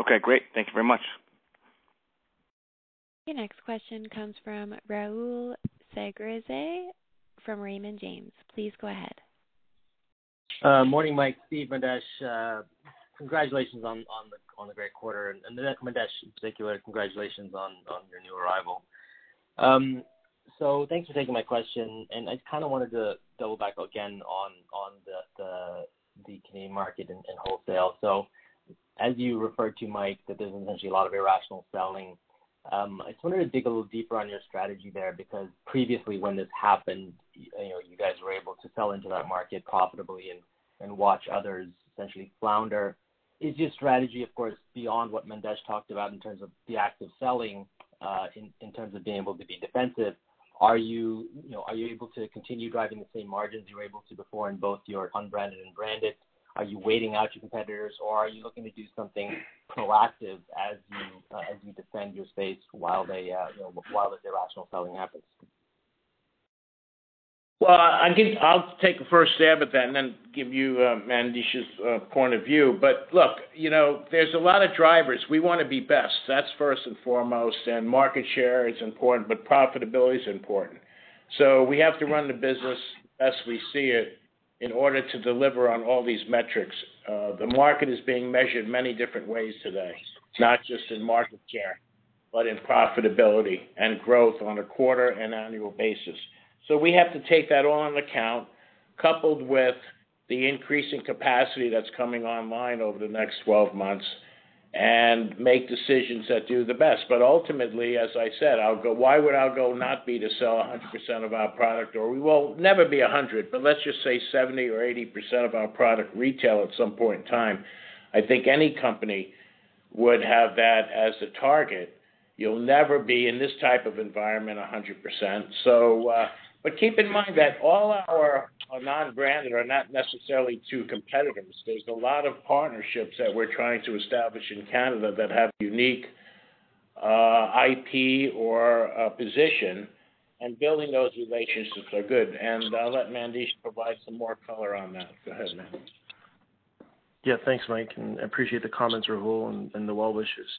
Okay, great. Thank you very much. Your next question comes from Raul Segreze from Raymond James. Please go ahead. Uh, morning, Mike, Steve, Mandesh. Uh, congratulations on, on the on the great quarter, and, and Mandesh in particular, congratulations on, on your new arrival. Um, So thanks for taking my question, and I kind of wanted to double back again on on the the, the Canadian market and, and wholesale. So as you referred to, Mike, that there's essentially a lot of irrational selling. Um, I just wanted to dig a little deeper on your strategy there, because previously when this happened, you know, you guys were able to sell into that market profitably and, and watch others essentially flounder. Is your strategy, of course, beyond what Mandesh talked about in terms of the active selling, uh, in, in terms of being able to be defensive? Are you, you know, are you able to continue driving the same margins you were able to before in both your unbranded and branded? Are you waiting out your competitors, or are you looking to do something proactive as you uh, as you defend your space while they uh, you know, while this irrational selling happens? Well, I can, I'll take a first stab at that and then give you uh, Mandesh's uh, point of view. But look, you know, there's a lot of drivers. We want to be best. That's first and foremost. And market share is important, but profitability is important. So we have to run the business as we see it in order to deliver on all these metrics. Uh, the market is being measured many different ways today, not just in market share, but in profitability and growth on a quarter and annual basis. So we have to take that all into account, coupled with the increasing capacity that's coming online over the next twelve months, and make decisions that do the best. But ultimately, as I said, I'll go. Why would our goal not be to sell one hundred percent of our product, or we will never be one hundred, but let's just say seventy or eighty percent of our product retail at some point in time? I think any company would have that as a target. You'll never be in this type of environment one hundred percent. So. Uh, But keep in mind that all our non-branded are not necessarily to competitors. There's a lot of partnerships that we're trying to establish in Canada that have unique uh, I P or uh, position, and building those relationships are good. And I'll let Mandesh provide some more color on that. Go ahead, Mandesh. Yeah, thanks, Mike, and I appreciate the comments, Rahul, and, and the well wishes.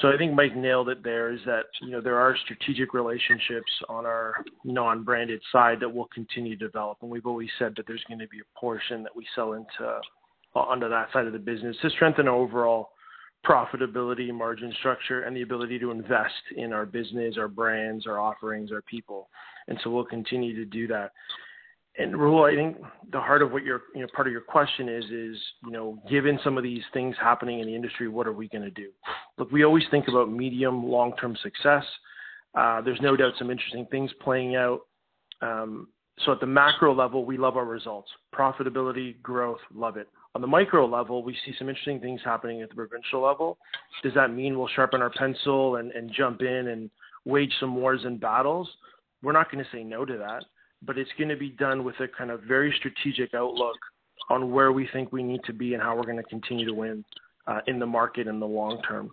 So I think Mike nailed it there, is that, you know, there are strategic relationships on our non-branded side that will continue to develop. And we've always said that there's going to be a portion that we sell into under that side of the business to strengthen our overall profitability, margin structure, and the ability to invest in our business, our brands, our offerings, our people. And so we'll continue to do that. And Rahul, I think the heart of what your, you know, part of your question is, is, you know, given some of these things happening in the industry, what are we going to do? Look, we always think about medium, long-term success. Uh, there's no doubt some interesting things playing out. Um, so at the macro level, we love our results. Profitability, growth, love it. On the micro level, we see some interesting things happening at the provincial level. Does that mean we'll sharpen our pencil and, and jump in and wage some wars and battles? We're not going to say no to that. But it's going to be done with a kind of very strategic outlook on where we think we need to be and how we're going to continue to win uh, in the market in the long term.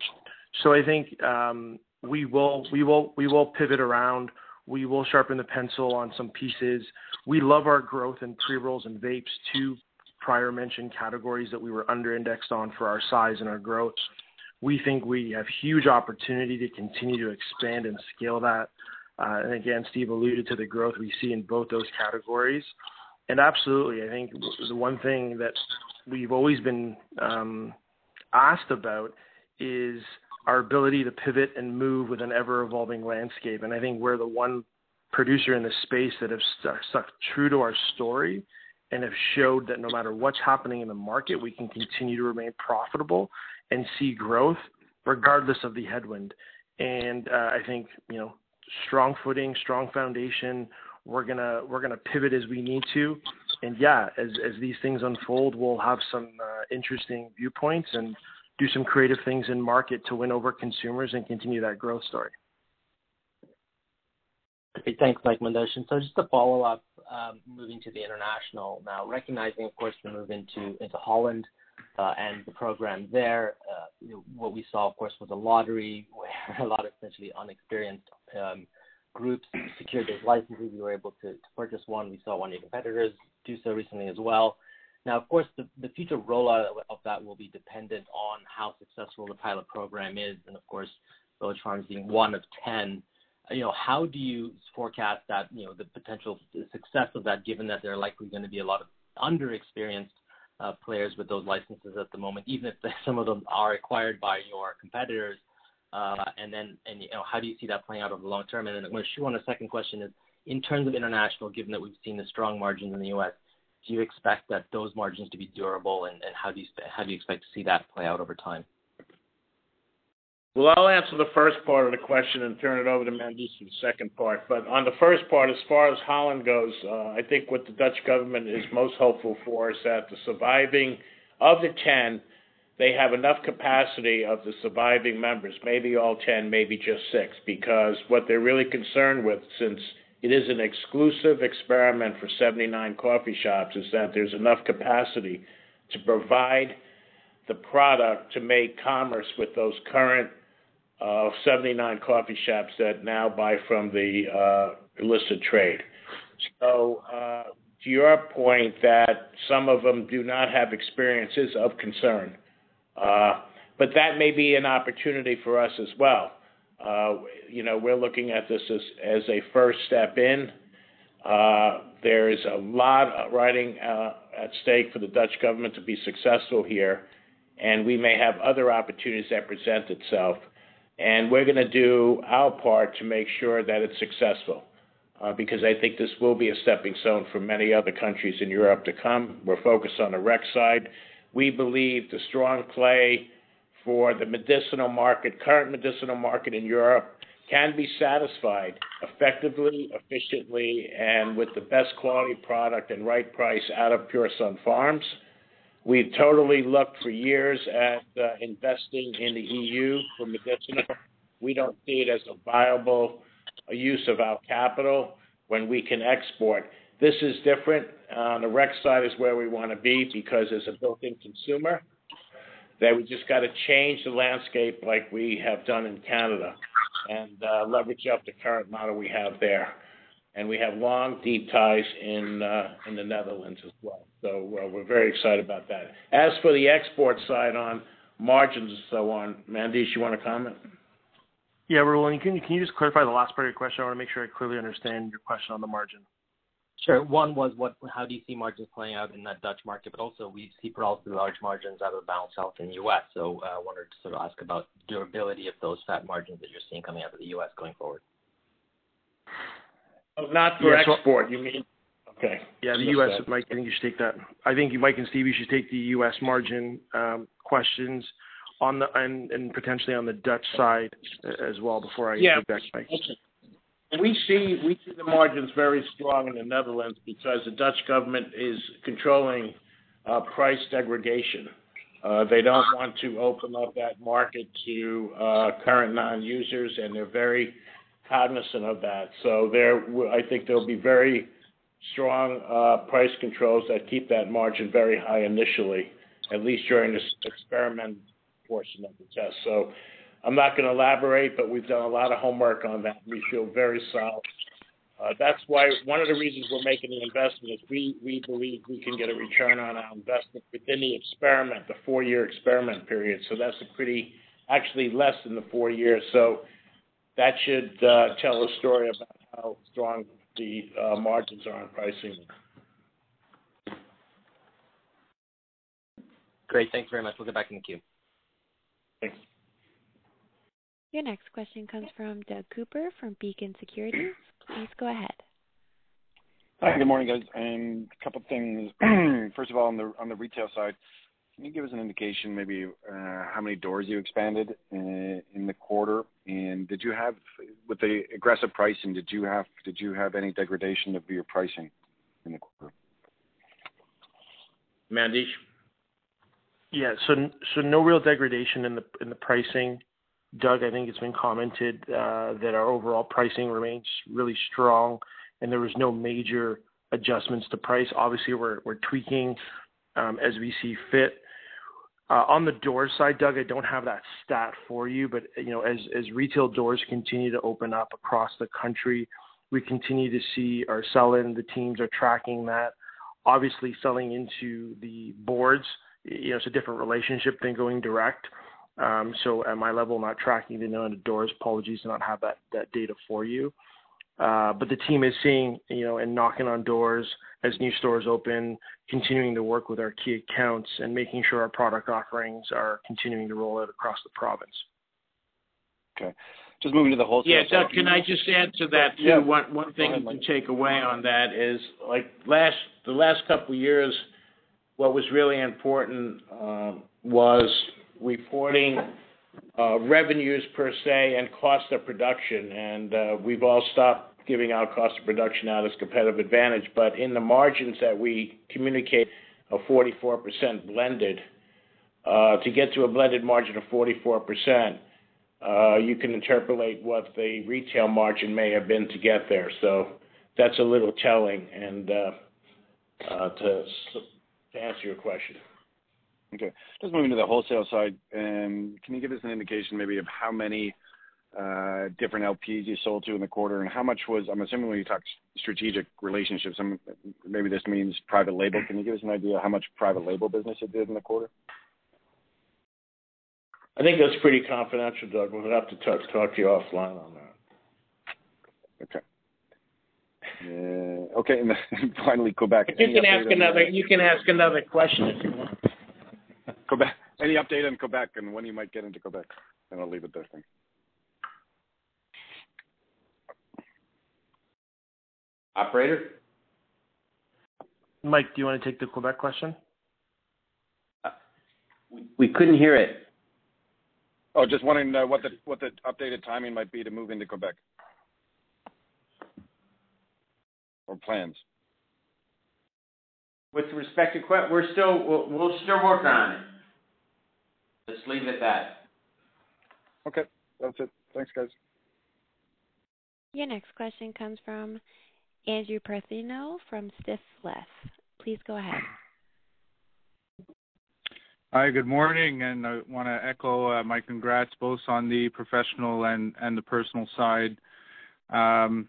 So I think um, we will we will we will pivot around. We will sharpen the pencil on some pieces. We love our growth in pre-rolls and vapes, two prior mentioned categories that we were under-indexed on for our size and our growth. We think we have huge opportunity to continue to expand and scale that. Uh, and again, Steve alluded to the growth we see in both those categories. And absolutely, I think the one thing that we've always been um, asked about is our ability to pivot and move with an ever-evolving landscape. And I think we're the one producer in the space that have st- stuck true to our story and have showed that no matter what's happening in the market, we can continue to remain profitable and see growth regardless of the headwind. And uh, I think, you know, strong footing, strong foundation. We're gonna we're gonna pivot as we need to, and yeah, as as these things unfold, we'll have some uh, interesting viewpoints and do some creative things in market to win over consumers and continue that growth story. Okay, thanks, Mike Mandesh. And so just to follow up, um, moving to the international now, recognizing, of course, the move into, into Holland uh, and the program there, uh, you know, what we saw, of course, was a lottery where a lot of essentially unexperienced um, groups secured those licenses. We were able to, to purchase one. We saw one of your competitors do so recently as well. Now, of course, the, the future rollout of that will be dependent on how successful the pilot program is, and, of course, Village Farms being one of ten. You know, how do you forecast that, you know, the potential success of that, given that there are likely going to be a lot of under-experienced uh, players with those licenses at the moment, even if the, some of them are acquired by your competitors? Uh, and then, and you know, how do you see that playing out over the long term? And then I'm going to shoot on a second question is, in terms of international, given that we've seen the strong margins in the U S, do you expect that those margins to be durable, and, and how do you how do you expect to see that play out over time? Well, I'll answer the first part of the question and turn it over to Mandesh for the second part. But on the first part, as far as Holland goes, uh, I think what the Dutch government is most hopeful for is that the surviving of the ten, they have enough capacity of the surviving members, maybe all ten, maybe just six, because what they're really concerned with, since it is an exclusive experiment for seventy-nine coffee shops, is that there's enough capacity to provide the product to make commerce with those current uh, seventy-nine coffee shops that now buy from the uh, illicit trade. So uh, to your point that some of them do not have experiences of concern, uh, but that may be an opportunity for us as well. Uh, you know, we're looking at this as, as a first step in. Uh, there is a lot riding uh, at stake for the Dutch government to be successful here, and we may have other opportunities that present itself. And we're going to do our part to make sure that it's successful, uh, because I think this will be a stepping stone for many other countries in Europe to come. We're focused on the rec side. We believe the strong play for the medicinal market, current medicinal market in Europe, can be satisfied effectively, efficiently, and with the best quality product and right price out of Pure Sun Farms. We've totally looked for years at uh, investing in the E U for medicinal. We don't see it as a viable use of our capital when we can export. This is different. On uh, the rec side is where we want to be, because there's a built-in consumer, that we just got to change the landscape like we have done in Canada and uh, leverage up the current model we have there. And we have long, deep ties in uh, in the Netherlands as well. So uh, we're very excited about that. As for the export side on margins and so on, Mandesh, you want to comment? Yeah, Raul, can, can you just clarify the last part of your question? I want to make sure I clearly understand your question on the margin. Sure. One was what? How do you see margins playing out in that Dutch market? But also, we see relatively large margins out of Balance Health in the U S. So I uh, wanted to sort of ask about durability of those fat margins that you're seeing coming out of the U S going forward. Oh, not for yeah, export, so, you mean? Okay. Yeah, the U S, that. Mike, I think you should take that. I think you, Mike and Steve, you should take the U S margin um, questions on the and, and potentially on the Dutch side as well before I yeah. take that, Mike. Okay. We see we see the margins very strong in the Netherlands because the Dutch government is controlling uh, price degradation. Uh, they don't want to open up that market to uh, current non-users, and they're very cognizant of that. So there, I think there'll be very strong uh, price controls that keep that margin very high initially, at least during this experiment portion of the test. So I'm not going to elaborate, but we've done a lot of homework on that. We feel very solid. Uh, that's why one of the reasons we're making the investment is we, we believe we can get a return on our investment within the experiment, the four-year experiment period. So that's a pretty, actually less than the four years. So that should uh, tell a story about how strong the uh, margins are on pricing. Great. Thanks very much. We'll get back in the queue. Thanks. Your next question comes from Doug Cooper from Beacon Securities. Please go ahead. Hi, good morning, guys. Um, a couple of things. First of all, on the on the retail side, Can you give us an indication maybe uh, how many doors you expanded uh, in the quarter? And did you have, with the aggressive pricing, did you have did you have any degradation of your pricing in the quarter? Mandesh? Yeah, so so no real degradation in the in the pricing. Doug, I think it's been commented uh, that our overall pricing remains really strong, and there was no major adjustments to price. Obviously, we're we're tweaking um, as we see fit. Uh, on the door side, Doug, I don't have that stat for you, but you know, as as retail doors continue to open up across the country, we continue to see our sell-in. The teams are tracking that. Obviously, selling into the boards, you know, it's a different relationship than going direct. Um, so at my level, not tracking the number of doors. Apologies to not have that, that data for you. Uh, but the team is seeing, you know, and knocking on doors as new stores open, continuing to work with our key accounts and making sure our product offerings are continuing to roll out across the province. Okay. Just moving to the wholesale. Yeah, Doug, can I just add to that, too? Yeah. One, one thing ahead, you can take away on that is, like, last the last couple of years, what was really important um, was reporting uh, revenues per se and cost of production. And uh, we've all stopped giving our cost of production out as competitive advantage. But in the margins that we communicate, a forty-four percent blended, uh, to get to a blended margin of forty-four percent, Uh, you can interpolate what the retail margin may have been to get there. So that's a little telling, and uh, uh, to, to answer your question. Okay. Just moving to the wholesale side, um, can you give us an indication maybe of how many uh, different L Ps you sold to in the quarter, and how much was, I'm assuming when you talk strategic relationships, I'm, maybe this means private label. Can you give us an idea how much private label business it did in the quarter? I think that's pretty confidential, Doug. We'll have to talk, talk to you offline on that. Okay. Uh, okay, and then finally, Quebec. You can ask another. You can ask another question if you want. Quebec. Any update on Quebec and when you might get into Quebec? And I'll leave it there. Thanks. Operator. Mike, do you want to take the Quebec question? Uh, we, we couldn't hear it. Oh, just wondering uh, what the what the updated timing might be to move into Quebec, or plans. With respect to Quebec, we're still we'll, we'll still working on it. Let's leave it at that. Okay, that's it. Thanks, guys. Your next question comes from Andrew Parthino from Stiff Left. Please go ahead. Hi, good morning, and I want to echo uh, my congrats both on the professional and, and the personal side. Um,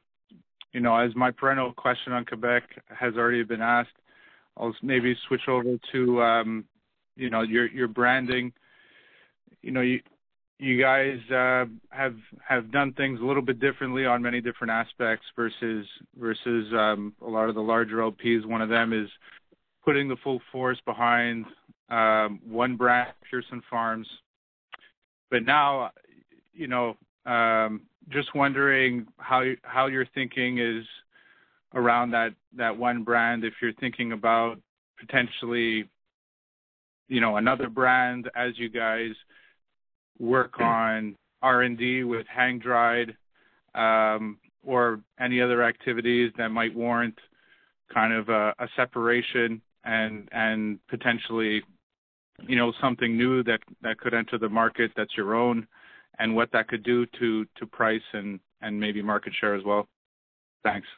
you know, as my perennial question on Quebec has already been asked, I'll maybe switch over to, um, you know, your your branding. You know, you you guys uh, have have done things a little bit differently on many different aspects versus versus um, a lot of the larger L Ps. One of them is putting the full force behind Um, one brand, Pearson Farms. But now, you know, um, just wondering how how your thinking is around that, that one brand, if you're thinking about potentially, you know, another brand as you guys work on R and D with hang-dried um, or any other activities that might warrant kind of a, a separation and and potentially – you know, something new that, that could enter the market that's your own, and what that could do to, to price and, and maybe market share as well. Thanks.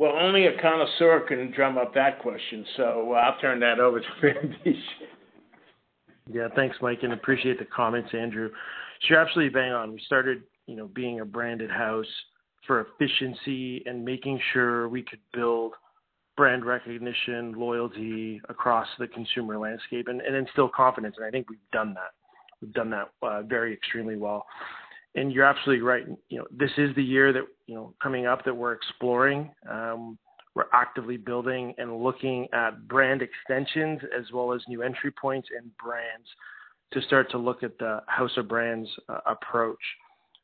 Well, only a connoisseur can drum up that question, so I'll turn that over to Randy. Yeah, thanks, Mike, and appreciate the comments, Andrew. So you're absolutely bang on. We started, you know, being a branded house for efficiency and making sure we could build brand recognition, loyalty across the consumer landscape, and, and instill confidence. And I think we've done that. We've done that uh, very extremely well. And you're absolutely right. You know, this is the year that, you know, coming up that we're exploring. Um, we're actively building and looking at brand extensions as well as new entry points and brands to start to look at the House of Brands uh, approach.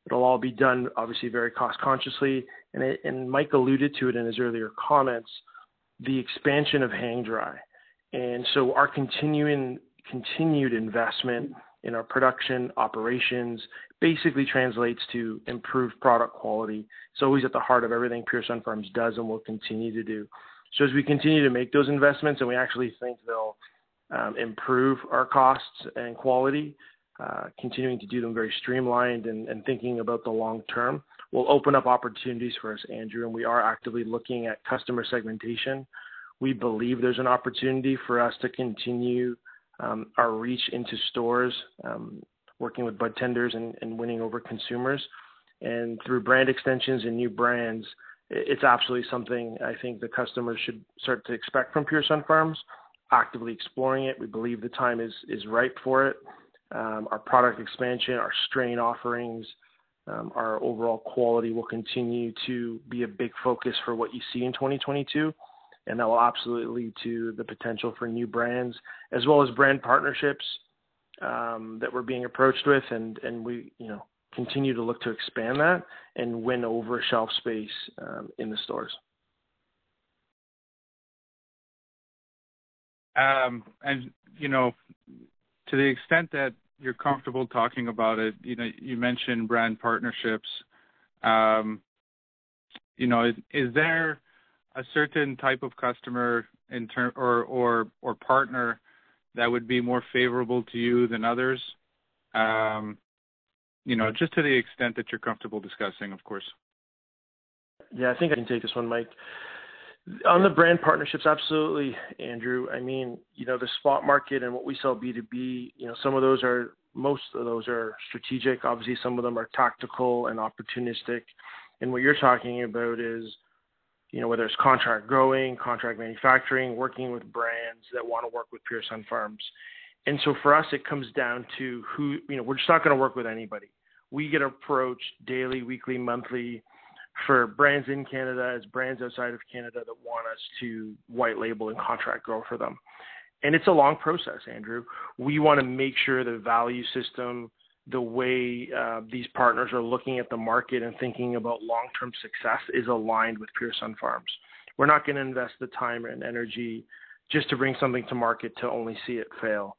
It'll all be done, obviously, very cost consciously. And, it, and Mike alluded to it in his earlier comments, the expansion of hang dry And so our continuing continued investment in our production operations basically translates to improved product quality. It's always at the heart of everything Pure Sunfarms does and will continue to do. So as we continue to make those investments, and we actually think they'll um, improve our costs and quality, uh, continuing to do them very streamlined and, and thinking about the long term will open up opportunities for us, Andrew, and we are actively looking at customer segmentation. We believe there's an opportunity for us to continue um, our reach into stores, um, working with bud tenders and, and winning over consumers. And through brand extensions and new brands, it's absolutely something I think the customers should start to expect from Pure Sunfarms, actively exploring it. We believe the time is, is ripe for it. Um, our product expansion, our strain offerings, um, our overall quality will continue to be a big focus for what you see in twenty twenty-two. And that will absolutely lead to the potential for new brands, as well as brand partnerships um, that we're being approached with. And, and we, you know, continue to look to expand that and win over shelf space um, in the stores. Um, and, you know, to the extent that you're comfortable talking about it, you know, you mentioned brand partnerships. Um, you know, is, is there a certain type of customer in ter- or, or or partner that would be more favorable to you than others? Um, you know, just to the extent that you're comfortable discussing, of course. Yeah, I think I can take this one, Mike. On the brand partnerships, absolutely, Andrew. I mean, you know, the spot market and what we sell B to B, you know, some of those are, most of those are strategic. Obviously, some of them are tactical and opportunistic. And what you're talking about is, you know, whether it's contract growing, contract manufacturing, working with brands that want to work with Pure Sunfarms. And so for us, it comes down to who, you know, we're just not going to work with anybody. We get approached daily, weekly, monthly for brands in Canada as brands outside of Canada that want us to white label and contract grow for them. And it's a long process, Andrew. We want to make sure the value system, the way uh, these partners are looking at the market and thinking about long-term success is aligned with Pure Sunfarms. We're not going to invest the time and energy just to bring something to market to only see it fail.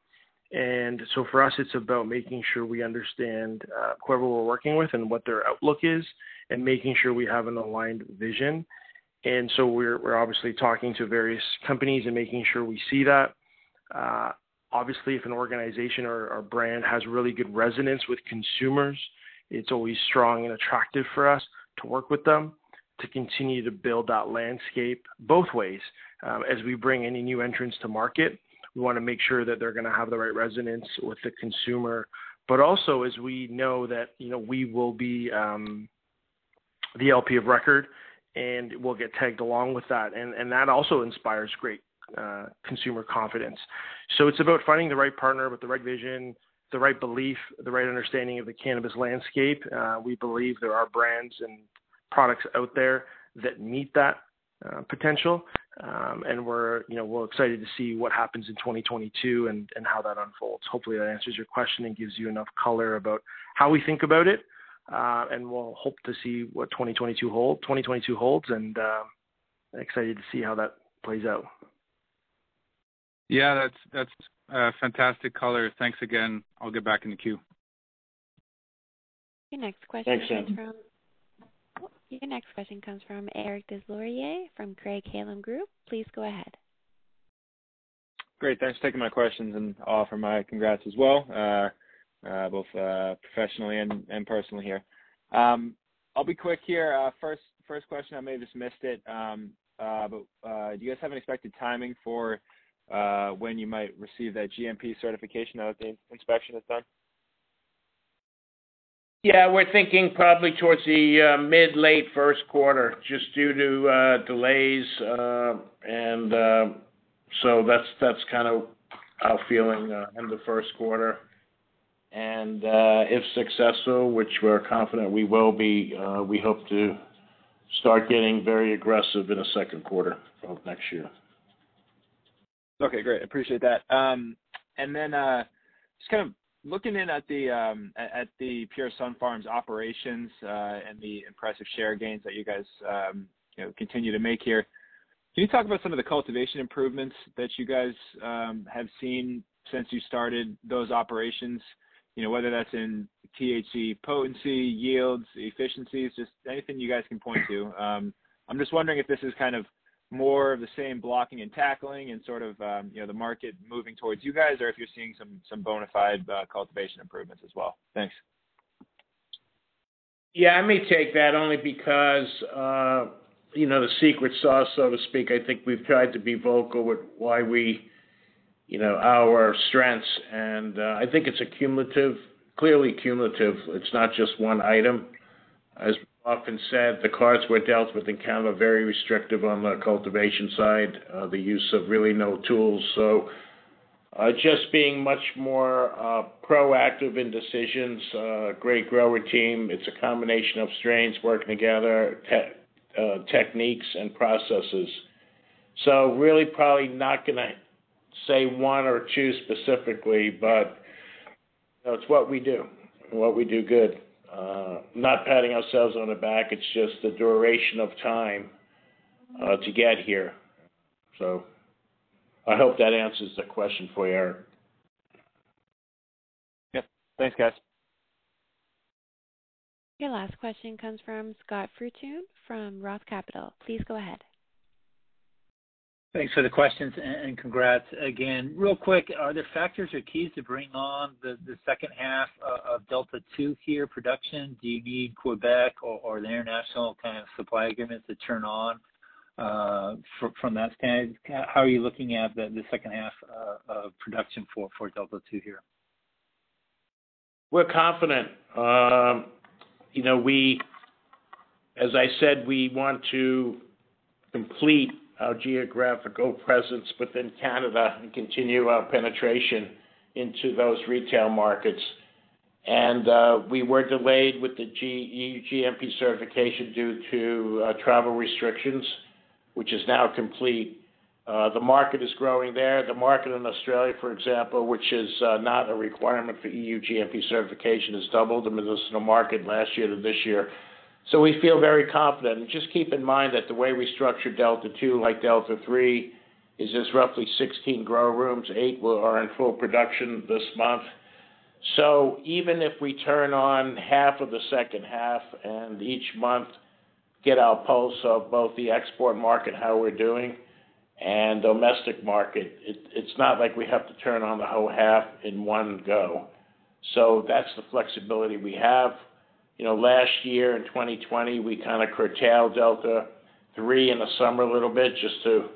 And so for us, it's about making sure we understand uh, whoever we're working with and what their outlook is and making sure we have an aligned vision. And so we're, we're obviously talking to various companies and making sure we see that. Uh, Obviously, if an organization or, or brand has really good resonance with consumers, it's always strong and attractive for us to work with them, to continue to build that landscape both ways. Um, as we bring any new entrants to market, we want to make sure that they're going to have the right resonance with the consumer, but also as we know that, you know, we will be um, the L P of record and we'll get tagged along with that. And, and that also inspires great Uh, consumer confidence. So it's about finding the right partner with the right vision, the right belief, the right understanding of the cannabis landscape. Uh, we believe there are brands and products out there that meet that uh, potential. Um, and we're, you know, we're excited to see what happens in twenty twenty-two and, and how that unfolds. Hopefully that answers your question and gives you enough color about how we think about it. Uh, and we'll hope to see what twenty twenty-two hold, twenty twenty-two holds and uh, excited to see how that plays out. Yeah, that's that's uh, fantastic color. Thanks again. I'll get back in the queue. Your next question Thanks, comes Sam. from your next question comes from Eric Deslauriers from Craig-Hallum Group. Please go ahead. Great, thanks for taking my questions, and I'll offer my congrats as well, uh, uh, both uh, professionally and, and personally here. Um, I'll be quick here. Uh, first, first question, I may have just missed it, um, uh, but uh, do you guys have an expected timing for Uh, when you might receive that G M P certification now that the inspection is done? Yeah, we're thinking probably towards the uh, mid-late first quarter, just due to uh, delays, uh, and uh, so that's that's kind of our feeling uh, in the first quarter. And uh, if successful, which we're confident we will be, uh, we hope to start getting very aggressive in the second quarter of next year. Okay, great. Appreciate that. Um, and then uh, just kind of looking in at the um, at the Pure Sunfarms operations uh, and the impressive share gains that you guys um, you know, continue to make here. Can you talk about some of the cultivation improvements that you guys um, have seen since you started those operations? You know, whether that's in T H C potency, yields, efficiencies, just anything you guys can point to. Um, I'm just wondering if this is kind of more of the same blocking and tackling and sort of, um, you know, the market moving towards you guys, or if you're seeing some, some bona fide uh, cultivation improvements as well. Thanks. Yeah, I may take that only because, uh, you know, the secret sauce, so to speak. I think we've tried to be vocal with why we, you know, our strengths. And uh, I think it's a cumulative, clearly cumulative. It's not just one item. As often said, the cards were dealt with in Canada, very restrictive on the cultivation side, uh, the use of really no tools. So uh, just being much more uh, proactive in decisions, uh, great grower team. It's a combination of strains working together, te- uh, techniques and processes. So really probably not going to say one or two specifically, but you know, it's what we do, what we do good. Uh, not patting ourselves on the back. It's just the duration of time uh, to get here. So I hope that answers the question for you, Aaron. Yep. Thanks, guys. Your last question comes from Scott Fruitune from Roth Capital. Please go ahead. Thanks for the questions and congrats again. Real quick, are there factors or keys to bring on the, the second half of Delta two here production? Do you need Quebec or, or the international kind of supply agreements to turn on uh, for, from that standpoint? How are you looking at the, the second half uh, of production for, for Delta two here? We're confident. Um, you know, we, as I said, we want to complete our geographical presence within Canada and continue our penetration into those retail markets. And uh, we were delayed with the E U G M P certification due to uh, travel restrictions, which is now complete. Uh, the market is growing there. The market in Australia, for example, which is uh, not a requirement for E U G M P certification, has doubled the medicinal market last year to this year. So we feel very confident. And just keep in mind that the way we structure Delta two, like Delta three, is there's roughly sixteen grow rooms. Eight are in full production this month. So even if we turn on half of the second half and each month get our pulse of both the export market, how we're doing, and domestic market, it, it's not like we have to turn on the whole half in one go. So that's the flexibility we have. You know, last year in twenty twenty, we kind of curtailed Delta three in the summer a little bit just to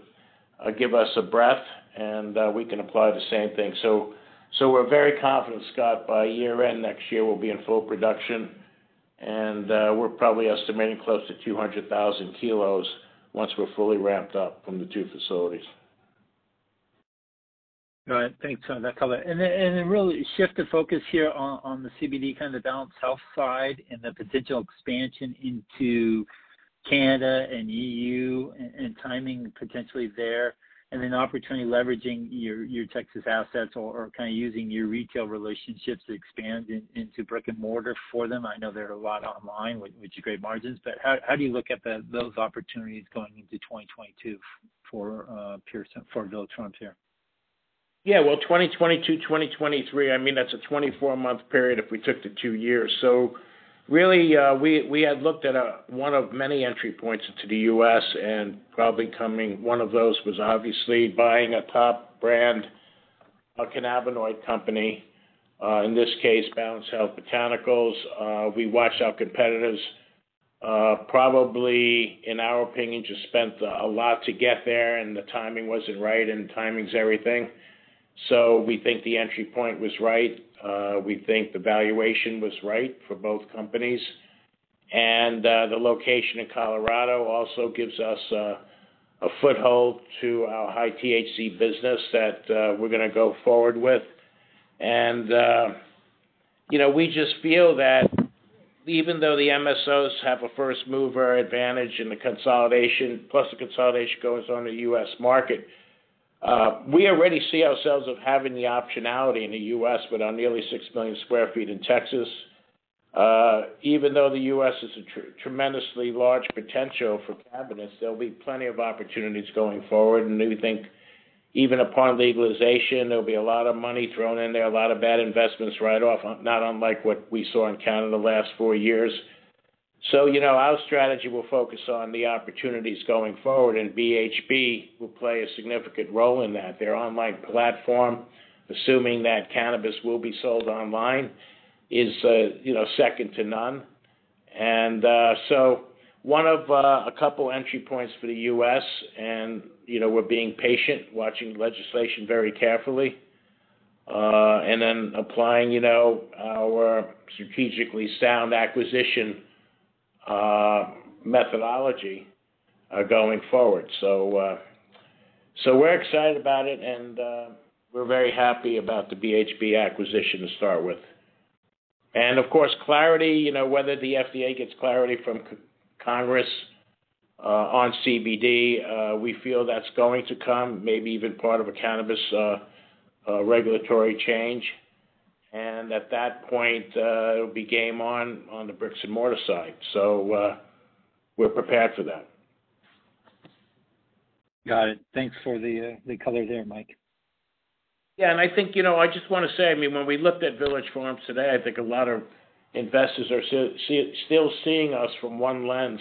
uh, give us a breath, and uh, we can apply the same thing. So so we're very confident, Scott, by year end next year we'll be in full production, and uh, we're probably estimating close to two hundred thousand kilos once we're fully ramped up from the two facilities. All right, thanks for that color. And then, and then really shift the focus here on, on the C B D, kind of the balanced health side and the potential expansion into Canada and E U and, and timing potentially there. And then opportunity leveraging your, your Texas assets or, or kind of using your retail relationships to expand in, into brick and mortar for them. I know there are a lot online with, with your great margins, but how, how do you look at the, those opportunities going into twenty twenty-two for uh, Pearson, for Village Farms here? Yeah, well, twenty twenty-two, twenty twenty-three, I mean, that's a twenty-four-month period if we took the two years. So really, uh, we, we had looked at a, one of many entry points into the U S, and probably coming one of those was obviously buying a top brand a cannabinoid company, uh, in this case, Balance Health Botanicals. Uh, we watched our competitors uh, probably, in our opinion, just spent a lot to get there, and the timing wasn't right, and timing's everything. So we think the entry point was right. Uh, we think the valuation was right for both companies. And uh, the location in Colorado also gives us uh, a foothold to our high T H C business that uh, we're going to go forward with. And, uh, you know, we just feel that even though the M S Os have a first mover advantage in the consolidation, plus the consolidation goes on in the U S market, Uh, we already see ourselves of having the optionality in the U S with our nearly six million square feet in Texas, Uh, even though the U S is a tr- tremendously large potential for cannabis, there'll be plenty of opportunities going forward, and we think even upon legalization, there'll be a lot of money thrown in there, a lot of bad investments right off, not unlike what we saw in Canada the last four years. So, you know, our strategy will focus on the opportunities going forward, and B H B will play a significant role in that. Their online platform, assuming that cannabis will be sold online, is, uh, you know, second to none. And uh, so one of uh, a couple entry points for the U S, and, you know, we're being patient, watching legislation very carefully, uh, and then applying, you know, our strategically sound acquisition uh, methodology uh, going forward. So, uh, so we're excited about it, and uh, we're very happy about the B H B acquisition to start with. And, of course, clarity, you know, whether the F D A gets clarity from c- Congress uh, on C B D, uh, we feel that's going to come, maybe even part of a cannabis uh, uh, regulatory change. And at that point, uh, it'll be game on on the bricks and mortar side. So uh, we're prepared for that. Got it. Thanks for the uh, the color there, Mike. Yeah, and I think, you know, I just want to say, I mean, when we looked at Village Farms today, I think a lot of investors are see, see, still seeing us from one lens.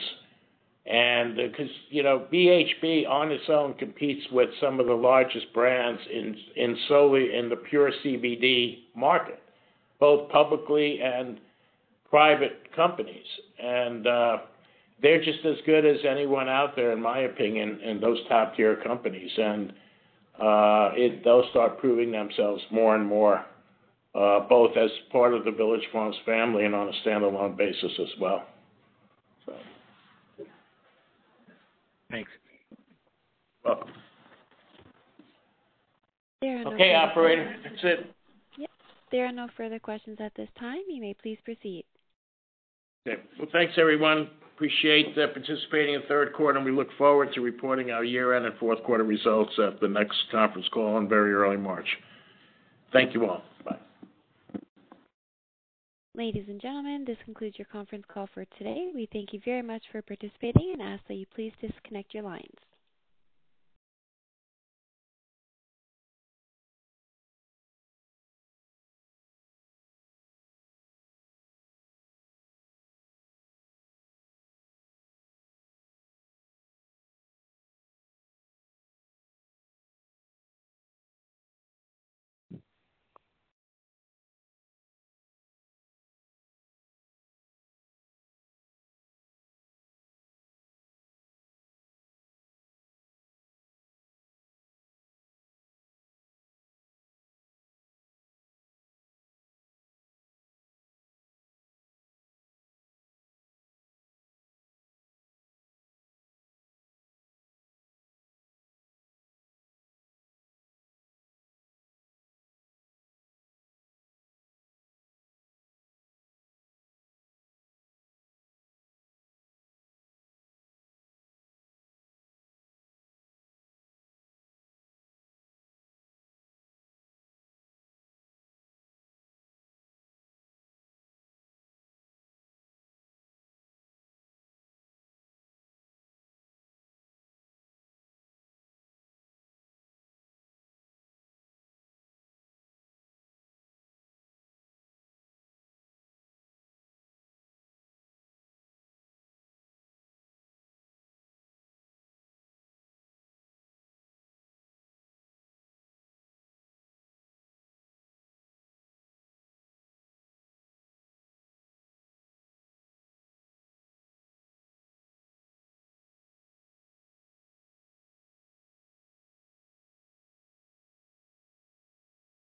And because, uh, you know, B H B on its own competes with some of the largest brands in, in solely in the pure C B D market, both publicly and private companies. And uh, they're just as good as anyone out there, in my opinion, in those top tier companies. And Uh, it, they'll start proving themselves more and more, uh, both as part of the Village Farms family and on a standalone basis as well. So. Thanks. Welcome. No okay, operator, questions. That's it. Yep. There are no further questions at this time. You may please proceed. Okay. Well, thanks, everyone. Appreciate uh, participating in third quarter, and we look forward to reporting our year-end and fourth quarter results at the next conference call in very early March. Thank you all. Bye. Ladies and gentlemen, this concludes your conference call for today. We thank you very much for participating and ask that you please disconnect your lines.